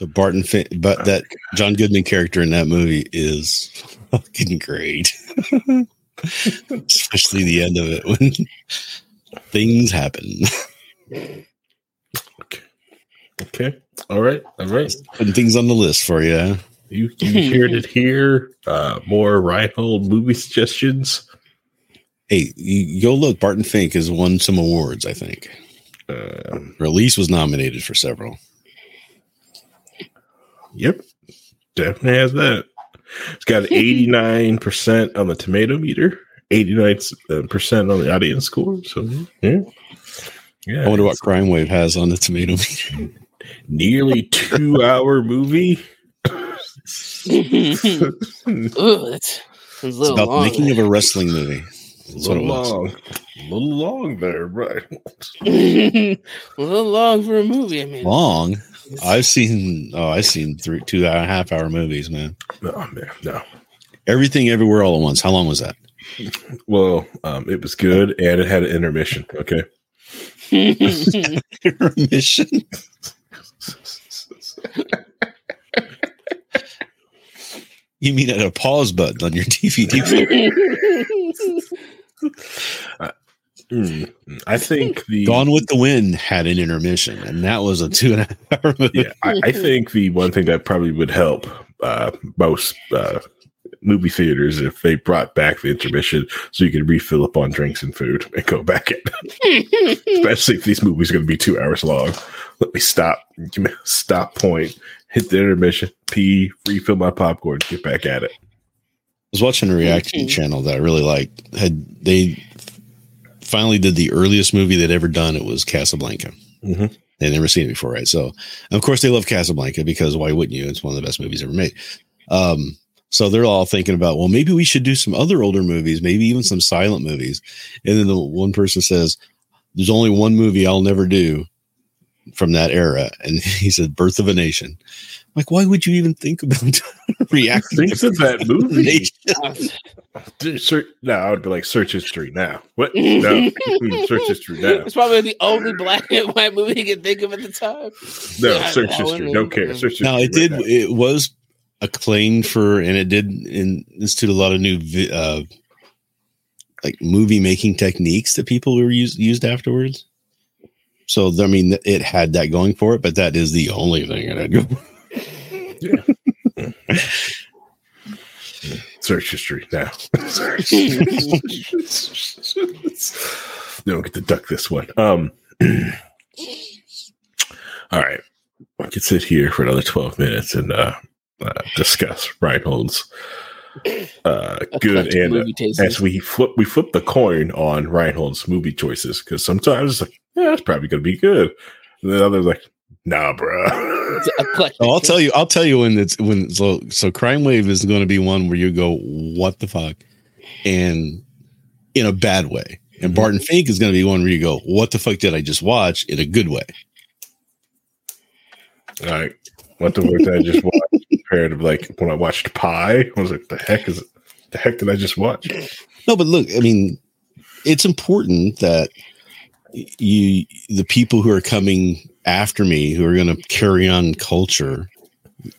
The Barton, but that John Goodman character in that movie is fucking great, especially the end of it when things happen. Okay. All right. Putting things on the list for you. You heard it here. More Reinhold movie suggestions. Hey, you go look. Barton Fink has won some awards, I think. Release was nominated for several. Yep. Definitely has that. It's got 89% on the tomato meter, 89% on the audience score. So, yeah. I wonder what Crime Wave has on the tomato meter. Nearly 2 hour movie. It's about the making of a wrestling movie. That's what it was. A little long there, right? A little long for a movie. I mean, long. I've seen 2.5 hour movies, man. Oh man, no. Everything, Everywhere, All at Once. How long was that? Well, it was good, and it had an intermission. Okay. Intermission. You mean at a pause button on your DVD? I think the Gone with the Wind had an intermission, and that was a 2.5 hour movie. Yeah, I think the one thing that probably would help most movie theaters if they brought back the intermission so you could refill up on drinks and food and go back in. Especially if these movies are going to be 2 hours long. Let me stop point, hit the intermission, pee, refill my popcorn, get back at it. I was watching a reaction channel that I really liked. Had they finally did the earliest movie they'd ever done. It was Casablanca. Mm-hmm. They'd never seen it before, right? So, of course, they love Casablanca because why wouldn't you? It's one of the best movies ever made. So they're all thinking about, well, maybe we should do some other older movies, maybe even some silent movies. And then the one person says, there's only one movie I'll never do from that era. And he said, Birth of a Nation. I'm like, why would you even think about reacting to that movie? No, I would be like, search history now. What? No, search history now. It's probably the only black and white movie you can think of at the time. No, yeah, search history. Don't care. Search history. No, it did. Now. It was acclaimed for, and it did institute a lot of new like movie making techniques that people were used afterwards. So I mean, it had that going for it, but that is the only thing it had going. Yeah. Search history now. You don't get to duck this one. All right, I could sit here for another 12 minutes and discuss Reinhold's good and as we flip the coin on Reinhold's movie choices, because sometimes it's like, yeah, that's probably gonna be good, and then others like, nah, bro. I'll tell you when Crime Wave is going to be one where you go, what the fuck, and in a bad way, and Barton Fink is going to be one where you go, what the fuck did I just watch, in a good way. All right, what the fuck did I just watch? Compared to like when I watched Pie, I was like, the heck did I just watch? No, but look, I mean, it's important that the people who are coming after me, who are going to carry on culture,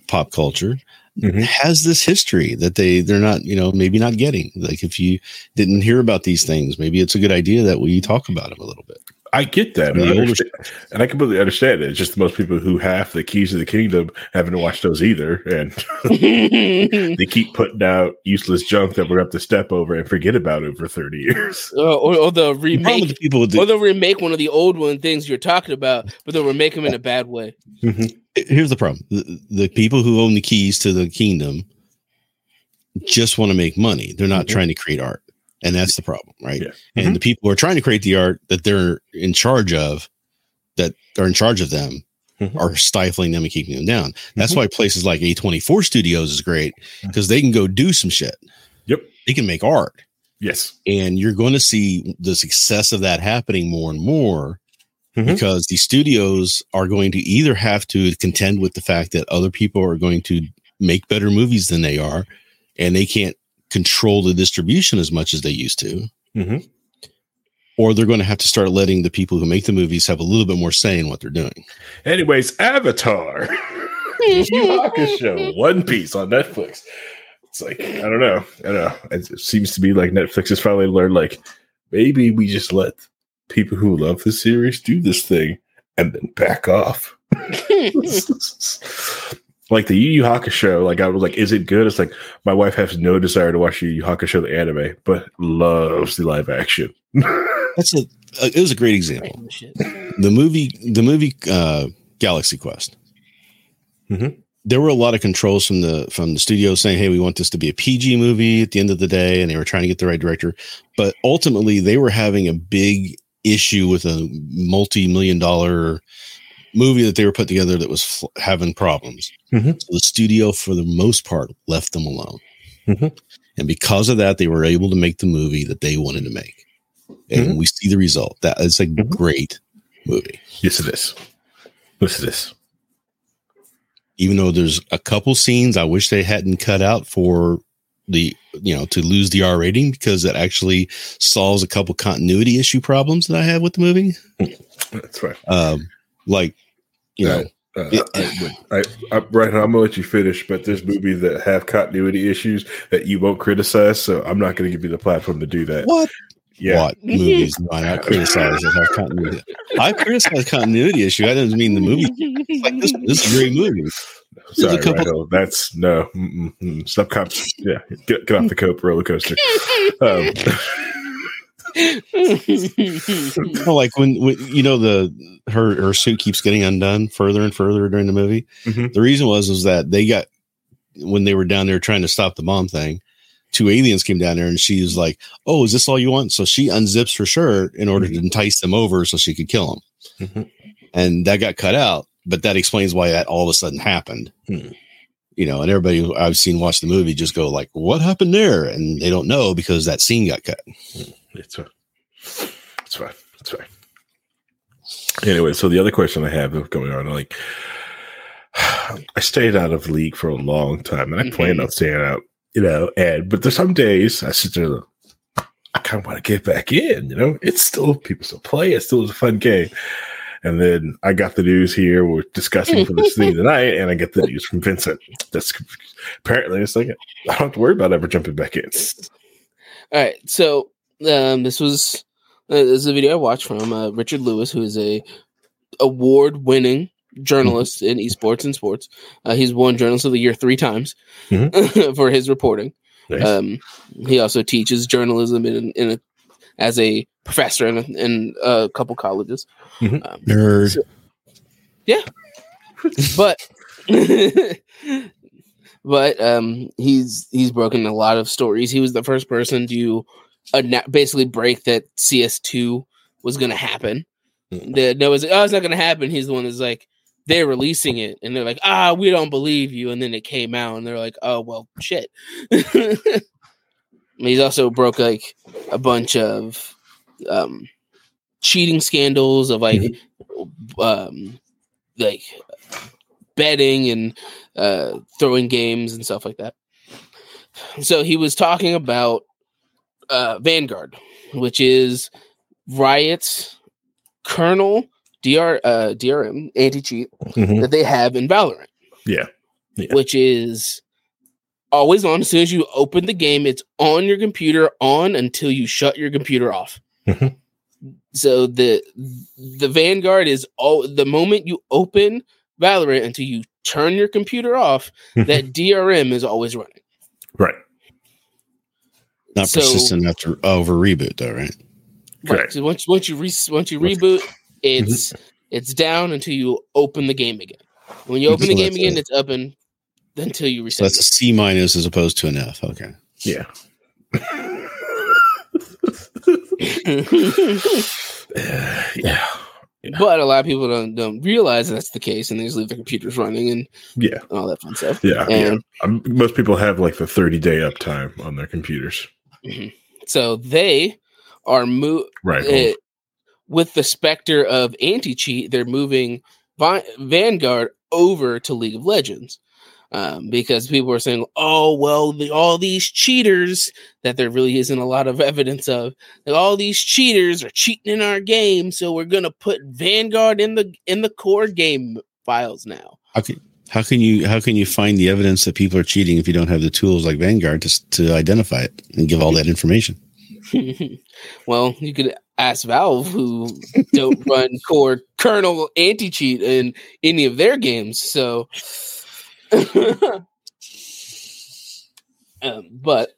pop culture, has this history that they're not, maybe not getting. Like if you didn't hear about these things, maybe it's a good idea that we talk about them a little bit. I get that, and I completely understand it. It's just most people who have the keys of the kingdom haven't watched those either, and they keep putting out useless junk that we're up to step over and forget about over 30 years. Or they'll remake one of the old one things you're talking about, but they'll remake them in a bad way. Mm-hmm. Here's the problem. The people who own the keys to the kingdom just want to make money. They're not trying to create art. And that's the problem, right? Yeah. And the people who are trying to create the art that they're in charge of, that are in charge of them, are stifling them and keeping them down. That's why places like A24 Studios is great, because they can go do some shit. Yep. They can make art. Yes. And you're going to see the success of that happening more and more, because the studios are going to either have to contend with the fact that other people are going to make better movies than they are, and they can't control the distribution as much as they used to, or they're going to have to start letting the people who make the movies have a little bit more say in what they're doing. Anyways, Avatar, Yu Yu Hakusho, One Piece on Netflix. It's like, I don't know. It seems to be like Netflix has finally learned, like, maybe we just let people who love the series do this thing and then back off. Like the Yu Yu Hakusho, like I was like, is it good? It's like, my wife has no desire to watch Yu Yu Hakusho, the anime, but loves the live action. It was a great example. The movie Galaxy Quest. There were a lot of controls from the studio saying, hey, we want this to be a PG movie at the end of the day, and they were trying to get the right director, but ultimately they were having a big issue with a multi-million-dollar movie that they were put together that was having problems. So the studio, for the most part, left them alone. And because of that, they were able to make the movie that they wanted to make. And we see the result. That it's a great movie. Yes, it is. Listen to this. Even though there's a couple scenes I wish they hadn't cut out for the you know, to lose the R rating because it actually solves a couple continuity issue problems that I have with the movie. That's right. Like, you know, Brandon, I'm gonna let you finish, but there's movies that have continuity issues that you won't criticize, so I'm not gonna give you the platform to do that. What? Yeah. What movies do I not criticize that have continuity? I criticize continuity issue. I didn't mean the movie. It's like this is a great movie. Sorry, Rhino, that's no. Stop cops. Yeah, get off the Cope roller coaster. Well, like when you know the her suit keeps getting undone further and further during the movie. Mm-hmm. The reason was that they got when they were down there trying to stop the bomb thing. Two aliens came down there and she's like, "Oh, is this all you want?" So she unzips her shirt in order to entice them over so she could kill them. Mm-hmm. And that got cut out, but that explains why that all of a sudden happened. Mm-hmm. You know, and everybody I've seen watch the movie just go like, "What happened there?" And they don't know because that scene got cut. That's right. That's right. That's right. Anyway, so the other question I have going on, like, I stayed out of League for a long time and I plan on staying out. You know, but there's some days I sit there, I kind of want to get back in, you know, people still play it, still is a fun game. And then I got the news here, we're discussing for this thing tonight, and I get the news from Vincent. That's apparently it's like, I don't have to worry about ever jumping back in. All right. So, this is a video I watched from Richard Lewis, who is a award-winning journalist in esports and sports. He's won Journalist of the Year 3 times for his reporting. Nice. He also teaches journalism as a professor in a couple colleges. Mm-hmm. Nerd. So, yeah. But he's broken a lot of stories. He was the first person to basically break that CS2 was going to happen. That was, it's not going to happen. He's the one that's like, they're releasing it, and they're like, we don't believe you. And then it came out, and they're like, oh, well, shit. He's also broke, like, a bunch of cheating scandals of, like, like betting and throwing games and stuff like that. So he was talking about Vanguard, which is Riot's kernel DRM anti-cheat that they have in Valorant. Yeah. Which is always on. As soon as you open the game, it's on your computer until you shut your computer off. Mm-hmm. So the Vanguard is all the moment you open Valorant until you turn your computer off, that DRM is always running. Right. Not persistent enough to over reboot though, right? Correct. Right. So once you reboot, it's down until you open the game again. When you open the game again, it's up and until you reset. So that's a C- as opposed to an F. Okay. Yeah. Yeah. But a lot of people don't realize that's the case, and they just leave their computers running and all that fun stuff. Yeah. And most people have like the 30-day uptime on their computers. Mm-hmm. So they are with the specter of anti-cheat, they're moving Vanguard over to League of Legends because people are saying, oh, well, all these cheaters that there really isn't a lot of evidence of, all these cheaters are cheating in our game, so we're going to put Vanguard in the core game files now. Okay. How can you find the evidence that people are cheating if you don't have the tools like Vanguard to identify it and give all that information? Well, you could ask Valve, who don't run core kernel anti-cheat in any of their games. So, but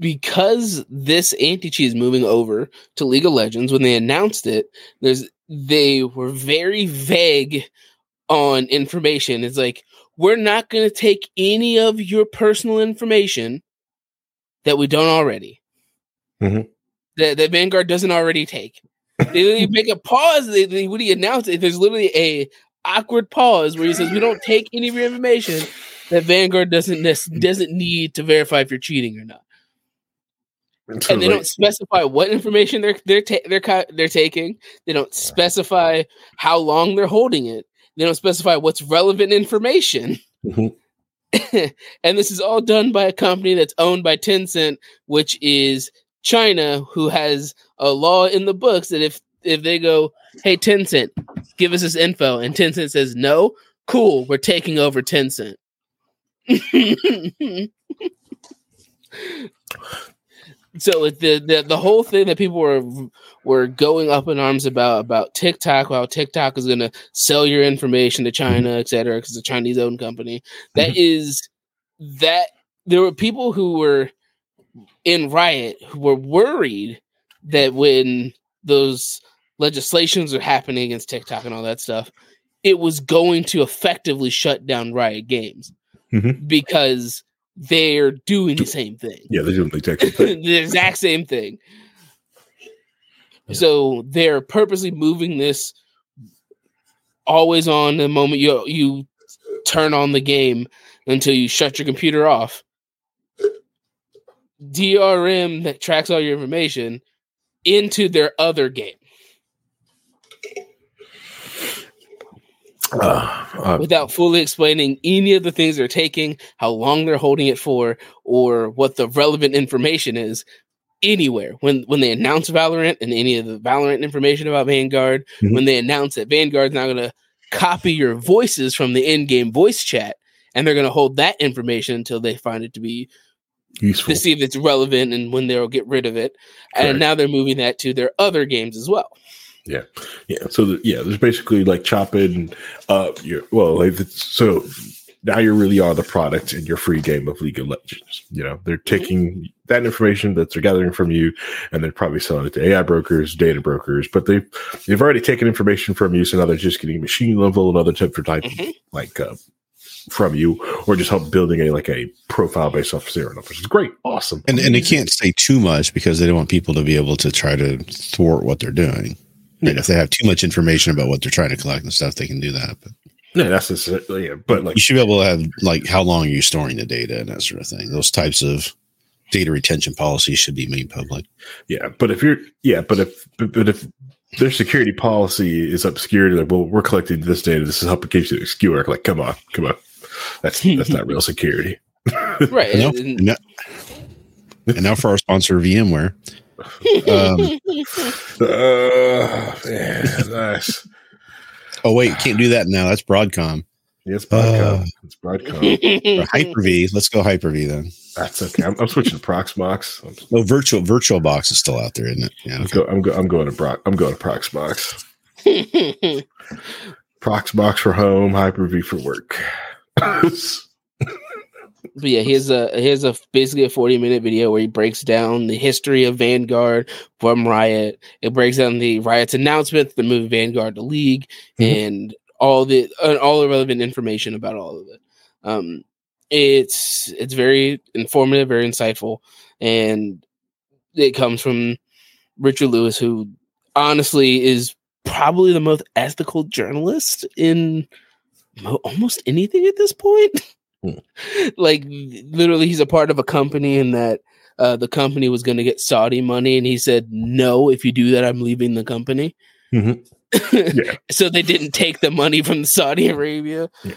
because this anti-cheat is moving over to League of Legends, when they announced it, they were very vague on information. It's like, we're not going to take any of your personal information that we don't already. Mm-hmm. That Vanguard doesn't already take. They literally make a pause. When he announced it, there's literally a awkward pause where he says, "We don't take any of your information that Vanguard doesn't need to verify if you're cheating or not." Absolutely. And they don't specify what information they're taking. They don't specify how long they're holding it. They don't specify what's relevant information. Mm-hmm. And this is all done by a company that's owned by Tencent, which is China, who has a law in the books that if they go, hey, Tencent, give us this info, and Tencent says no, cool, we're taking over Tencent. So the whole thing that people were going up in arms about TikTok, how TikTok is going to sell your information to China, et cetera, because it's a Chinese-owned company. That is that there were people who were in riot who were worried that when those legislations are happening against TikTok and all that stuff, it was going to effectively shut down Riot Games because they're doing the same thing. Yeah, they're doing the exact same thing. The exact same thing. Yeah. So they're purposely moving this always on the moment you turn on the game until you shut your computer off. DRM that tracks all your information into their other game. Without fully explaining any of the things they're taking, how long they're holding it for, or what the relevant information is anywhere. When they announce Valorant and any of the Valorant information about Vanguard, when they announce that Vanguard's now going to copy your voices from the in-game voice chat, and they're going to hold that information until they find it to be useful, to see if it's relevant and when they'll get rid of it. Correct. And now they're moving that to their other games as well. Yeah, yeah. So there's basically like chopping up your so now you really are the product in your free game of League of Legends. You know, they're taking that information that they're gathering from you, and they're probably selling it to AI brokers, data brokers. But they've already taken information from you, so now they're just getting machine level and other type for type from you, or just help building a profile based off of serial numbers. It's great, awesome, and they can't say too much because they don't want people to be able to try to thwart what they're doing. And if they have too much information about what they're trying to collect and stuff, they can do that. But no, that's necessarily, but you should be able to have how long are you storing the data and that sort of thing. Those types of data retention policies should be made public. Yeah, but if their security policy is obscured, we're collecting this data. This is how it keeps you obscure. Come on, that's not real security, right? And now for our sponsor, VMware. Nice. Oh wait, can't do that now. That's Broadcom. Yeah, it's Broadcom. Hyper-V. Let's go Hyper-V then. That's okay. I'm switching to Proxmox. No, VirtualBox is still out there, isn't it? Yeah. Okay. I'm going to Proxmox. Proxmox for home, Hyper-V for work. But yeah, here's basically a 40-minute video where he breaks down the history of Vanguard from Riot. It breaks down the Riot's announcement, the move Vanguard to League, and all the relevant information about all of it. It's very informative, very insightful, and it comes from Richard Lewis, who honestly is probably the most ethical journalist in almost anything at this point. Literally, he's a part of a company, and that the company was going to get Saudi money, and he said, "No, if you do that, I'm leaving the company." Yeah. So they didn't take the money from Saudi Arabia. Yeah.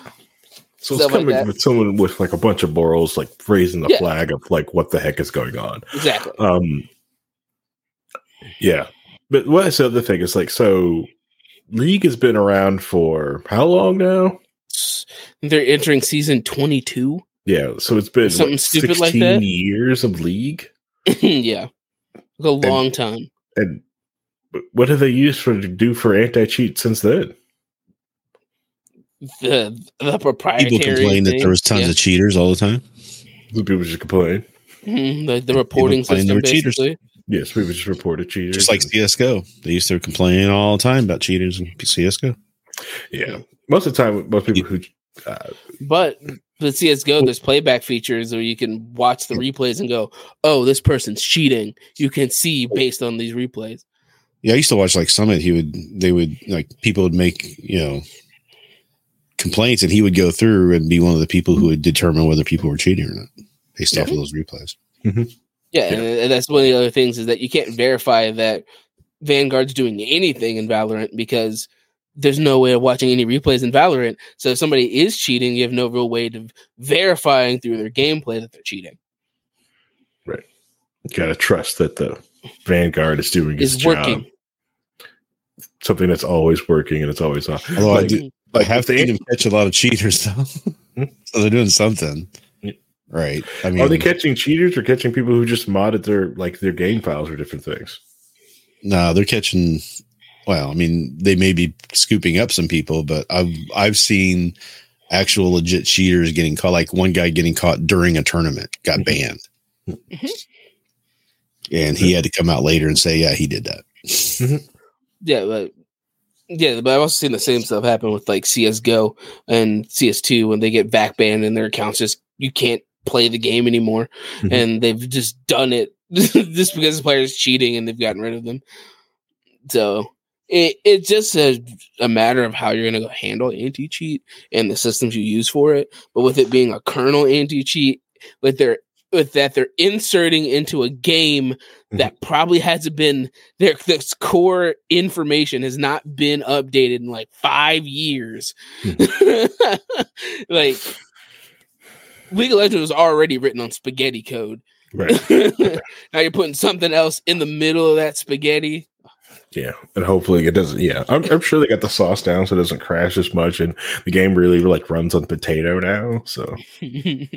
So it's coming with someone with a bunch of morals, raising the flag of what the heck is going on. Exactly. Yeah, but what's the other thing is so League has been around for how long now? They're entering season 22. Yeah, so it's been something stupid 16 like that. Years of League. Yeah, a long time. And what have they used to do for anti-cheat since then? The proprietary people complain that there was tons of cheaters all the time. The people just complain. The reporting system, basically. Yes, people just reported cheaters. Just like CS:GO, they used to complain all the time about cheaters in CS:GO. Yeah, most of the time, most people who. But with CS:GO, there's playback features where you can watch the replays and go, "Oh, this person's cheating." You can see based on these replays. Yeah, I used to watch Summit. People would make complaints, and he would go through and be one of the people who would determine whether people were cheating or not based off of those replays. And that's one of the other things is that you can't verify that Vanguard's doing anything in Valorant because there's no way of watching any replays in Valorant. So if somebody is cheating, you have no real way to verifying through their gameplay that they're cheating. Right. You got to trust that the Vanguard is doing its working job. Something that's always working and it's always on. Although I have to even catch a lot of cheaters, though. So they're doing something. Right. I mean, are they catching cheaters or catching people who just modded their game files or different things? No, they're catching. Well, I mean, they may be scooping up some people, but I've seen actual legit cheaters getting caught. Like one guy getting caught during a tournament got banned, and he had to come out later and say, "Yeah, he did that." But I've also seen the same stuff happen with like CS:GO and CS2 when they get back banned and their accounts just you can't play the game anymore, and they've just done it just because the player is cheating and they've gotten rid of them. So. It's just a matter of how you're going to handle anti-cheat and the systems you use for it. But with it being a kernel anti-cheat, they're inserting into a game that probably hasn't been their core information has not been updated in like 5 years. Like League of Legends was already written on spaghetti code. Right. Now you're putting something else in the middle of that spaghetti. Yeah, and hopefully it doesn't. Yeah, I'm sure they got the sauce down so it doesn't crash as much, and the game really like runs on potato now. So I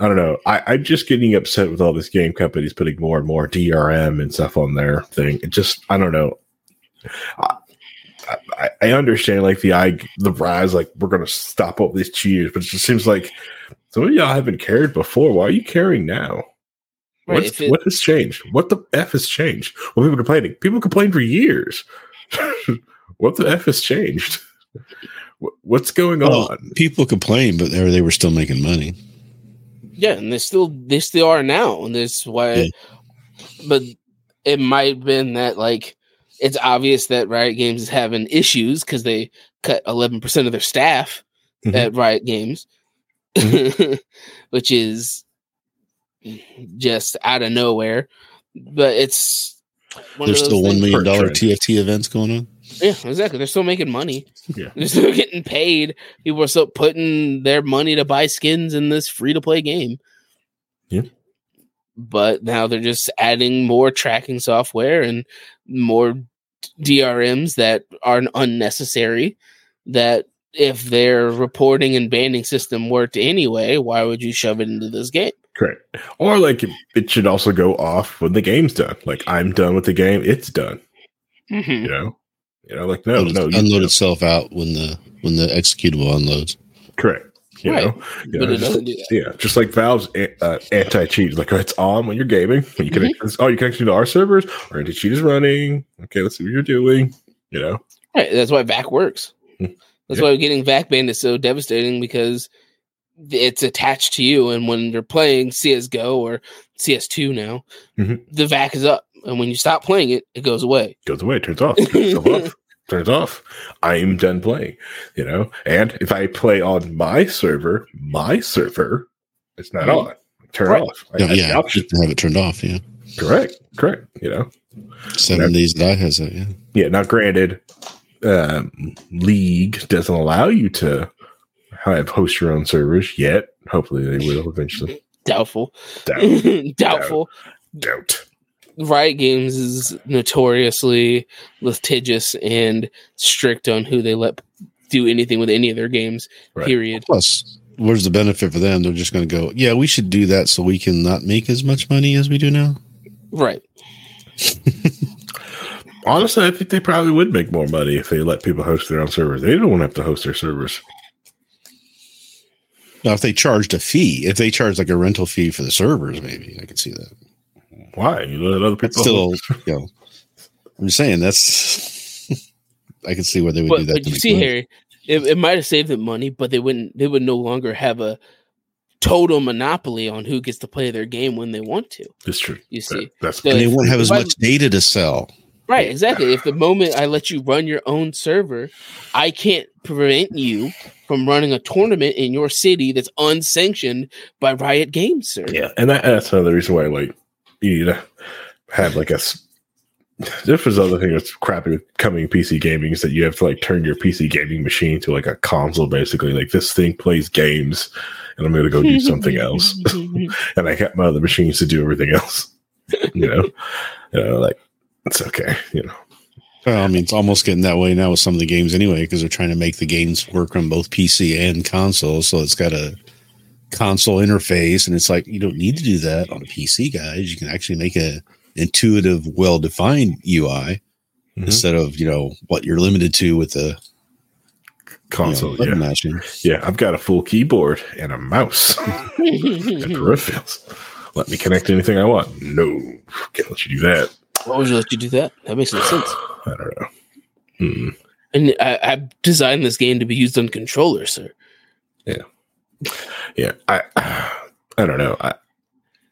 don't know. I'm just getting upset with all these game companies putting more and more DRM and stuff on their thing. It just I don't know. I understand like the rise like we're gonna stop all these cheaters, but it just seems like some of y'all haven't cared before. Why are you caring now? Right, what has changed? What the F has changed? Well, people complaining. People complained for years. What the F has changed? What's going on? People complained, but they were still making money. Yeah, and they still are now. And that's why but it might have been that like it's obvious that Riot Games is having issues because they cut 11% of their staff at Riot Games. Which is just out of nowhere, but it's there's still $1 million TFT events going on. Yeah, exactly. They're still making money. Yeah, they're still getting paid. People are still putting their money to buy skins in this free to play game. Yeah, but now they're just adding more tracking software and more DRMs that are unnecessary. That if their reporting and banning system worked anyway, why would you shove it into this game? Correct. Or like it should also go off when the game's done. Like I'm done with the game, it's done. You know, like no, unload itself out when the executable unloads. Correct. You know, just like Valve's anti-cheat. Like it's on when you're gaming. When you connect, you connect to our servers. Our anti-cheat is running. Okay, let's see what you're doing. You know, right? That's why VAC works. That's why getting VAC banned is so devastating because it's attached to you, and when you're playing CSGO or CS2 now, the VAC is up, and when you stop playing it, it goes away. Turns off. I'm done playing, you know. And if I play on my server, it's not on. Turn off. I option to have it turned off. Yeah. Correct. You know, 70s that has it. Yeah. Yeah. Now, granted, League doesn't allow you to host your own servers yet. Hopefully they will eventually. Doubtful. Riot Games is notoriously litigious and strict on who they let do anything with any of their games, period. Plus, where's the benefit for them? They're just going to go, yeah, we should do that so we can not make as much money as we do now. Right. Honestly, I think they probably would make more money if they let people host their own servers. They don't want to have to host their servers. Now, if they charged a fee, if they charged like a rental fee for the servers, maybe I could see that. Why? You let other people still, you know, I'm just saying that's, I can see where they would do that. But you see, money. Harry, it might have saved them money, but they would no longer have a total monopoly on who gets to play their game when they want to. That's true. You see, and they won't have as much data to sell. Right, exactly. If the moment I let you run your own server, I can't prevent you from running a tournament in your city that's unsanctioned by Riot Games, sir. Yeah, and that's another reason why, like, you need to have like a This was another thing that's crappy with coming PC gaming, is that you have to like turn your PC gaming machine to like a console, basically. Like, this thing plays games, and I'm going to go do something else. And I got my other machines to do everything else. Like, it's okay, you know. Well, I mean, it's almost getting that way now with some of the games anyway, because they're trying to make the games work on both PC and console. So it's got a console interface, and it's like, you don't need to do that on a PC, guys. You can actually make a intuitive, well-defined UI instead of, you know, what you're limited to with the console. You know, I've got a full keyboard and a mouse and peripherals. Let me connect to anything I want. No, can't let you do that. Why would you let you do that? That makes no sense. I don't know. And I designed this game to be used on controllers, sir. Yeah. I don't know.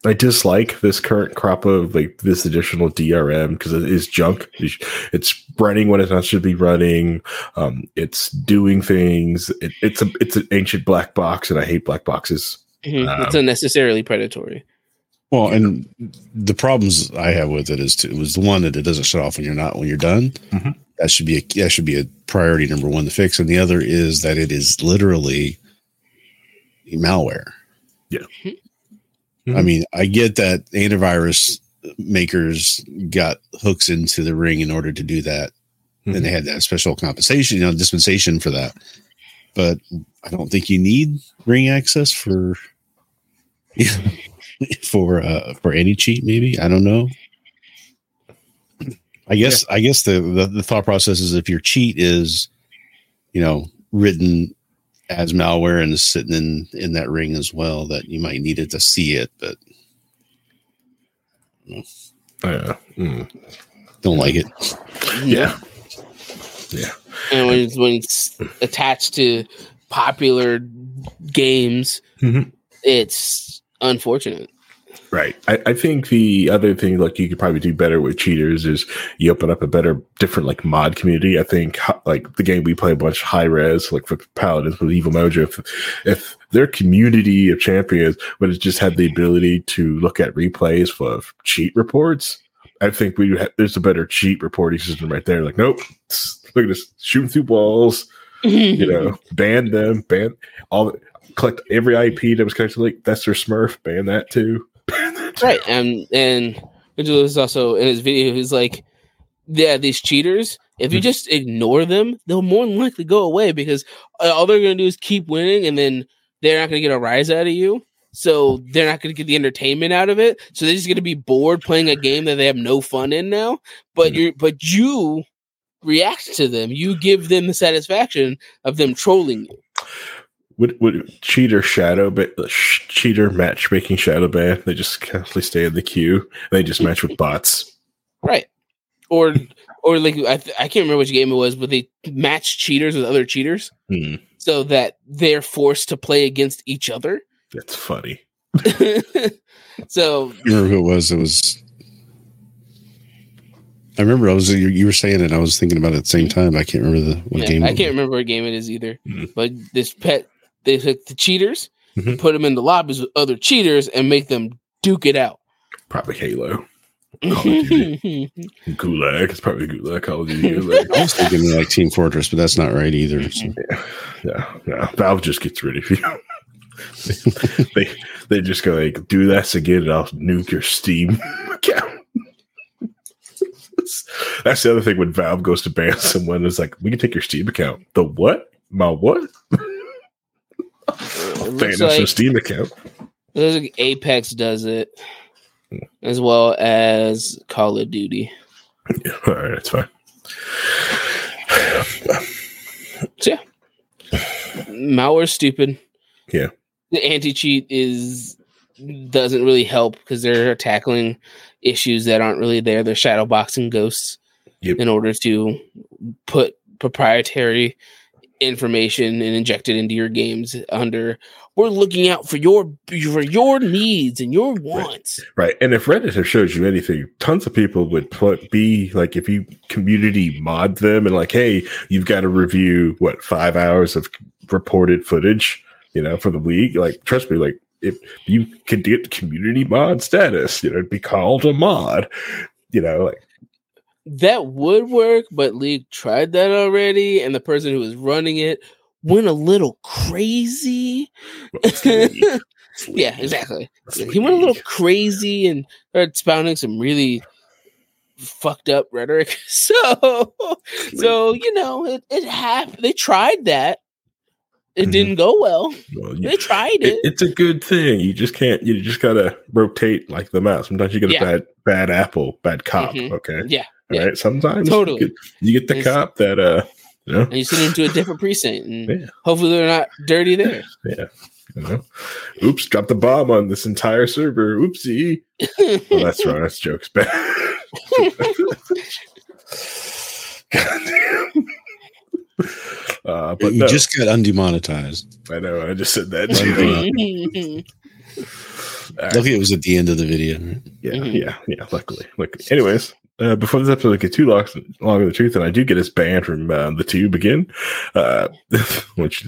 I dislike this current crop of like this additional DRM because it is junk. It's running when it's not should be running. It's doing things. It's an ancient black box, and I hate black boxes. It's unnecessarily predatory. Well, and the problems I have with it is too, it was the one that it doesn't shut off when you're done. That should be a priority number one to fix, and the other is that it is literally malware. Yeah. I mean, I get that antivirus makers got hooks into the ring in order to do that. And they had that special compensation, dispensation for that. But I don't think you need ring access for any cheat. Maybe. I don't know. I guess the thought process is if your cheat is, written as malware and is sitting in that ring as well, that you might need it to see it, but don't like it. Yeah. And when it's attached to popular games, it's unfortunate. Right. I think the other thing, like, you could probably do better with cheaters is you open up a different like mod community. I think like the game we play a bunch high res, like for Paladins with Evil Mojo, if their community of champions would have just had the ability to look at replays for cheat reports, I think there's a better cheat reporting system right there. Like, nope, look at this, shooting through walls, ban all, collect every IP that was connected to like, that's their Smurf, ban that too. Right, and Angelo is also in his video. He's like, yeah, these cheaters. If you just ignore them, they'll more than likely go away because all they're going to do is keep winning, and then they're not going to get a rise out of you. So they're not going to get the entertainment out of it. So they're just going to be bored playing a game that they have no fun in now. But you react to them. You give them the satisfaction of them trolling you. Would cheater matchmaking shadow ban? They just constantly stay in the queue. And they just match with bots, right? Or like I can't remember which game it was, but they match cheaters with other cheaters so that they're forced to play against each other. That's funny. So I remember who it was. I remember you were saying it, and I was thinking about it at the same time. I can't remember what game. I can't remember what game it is either. But this pet. They took the cheaters, put them in the lobbies with other cheaters, and make them duke it out. Probably Halo. Gulag. It's probably Gulag. Call of Duty. Gulag. I was thinking like Team Fortress, but that's not right either. So. Yeah. Valve just gets rid of you. they just go like, do this again, and I'll nuke your Steam account. That's the other thing when Valve goes to ban someone. It's like, we can take your Steam account. The what? My what? It's like, Steam account. Like Apex does it, as well as Call of Duty. Yeah, all right, that's fine. So, malware's stupid. Yeah, the anti-cheat doesn't really help because they're tackling issues that aren't really there. They're shadowboxing ghosts in order to put proprietary information and inject it into your games under we're looking out for your needs and your wants. Right. And if Reddit has showed you anything, tons of people would be like, if you community mod them and like, hey, you've got to review 5 hours of reported footage, for the week. Like, trust me, like if you could get community mod status, it'd be called a mod, like that would work, but League tried that already, and the person who was running it went a little crazy. Yeah, exactly. He went a little crazy and started expounding some really fucked up rhetoric. So you know, it happened. They tried that. It didn't go well. They tried it. It's a good thing. You just can't. You just gotta rotate like the mouth. Sometimes you get a bad apple, bad cop. Mm-hmm. Okay. Yeah. All right. Sometimes totally you get the cop that you know, and you send them to a different precinct, and hopefully they're not dirty there. Yeah. You know? Oops! Dropped the bomb on this entire server. Oopsie. Oh, that's wrong. That's jokes bad. Goddamn. But you just got undemonetized. I know. I just said that. Right. Luckily, it was at the end of the video. Right? Yeah, yeah. Luckily, look. Anyways, before this episode gets too long of the truth, and I do get us banned from the tube again, which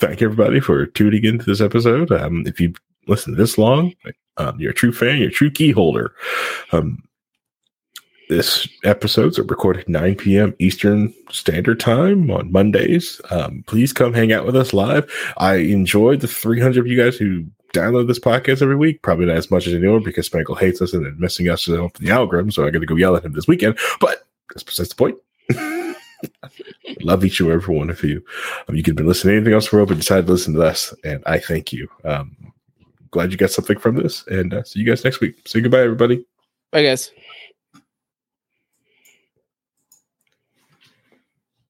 thank everybody for tuning into this episode. If you listen this long, you're a true fan. You're a true key holder. This episodes are recorded 9 p.m. Eastern Standard Time on Mondays. Please come hang out with us live. I enjoyed the 300 of you guys who download this podcast every week. Probably not as much as anyone because Spangle hates us and is missing us off the algorithm. So I got to go yell at him this weekend. But that's besides the point. Love each and every one of you. You could have been listening to anything else for a while, but decided to listen to us, and I thank you. Glad you got something from this, and see you guys next week. Say goodbye, everybody. Bye, guys.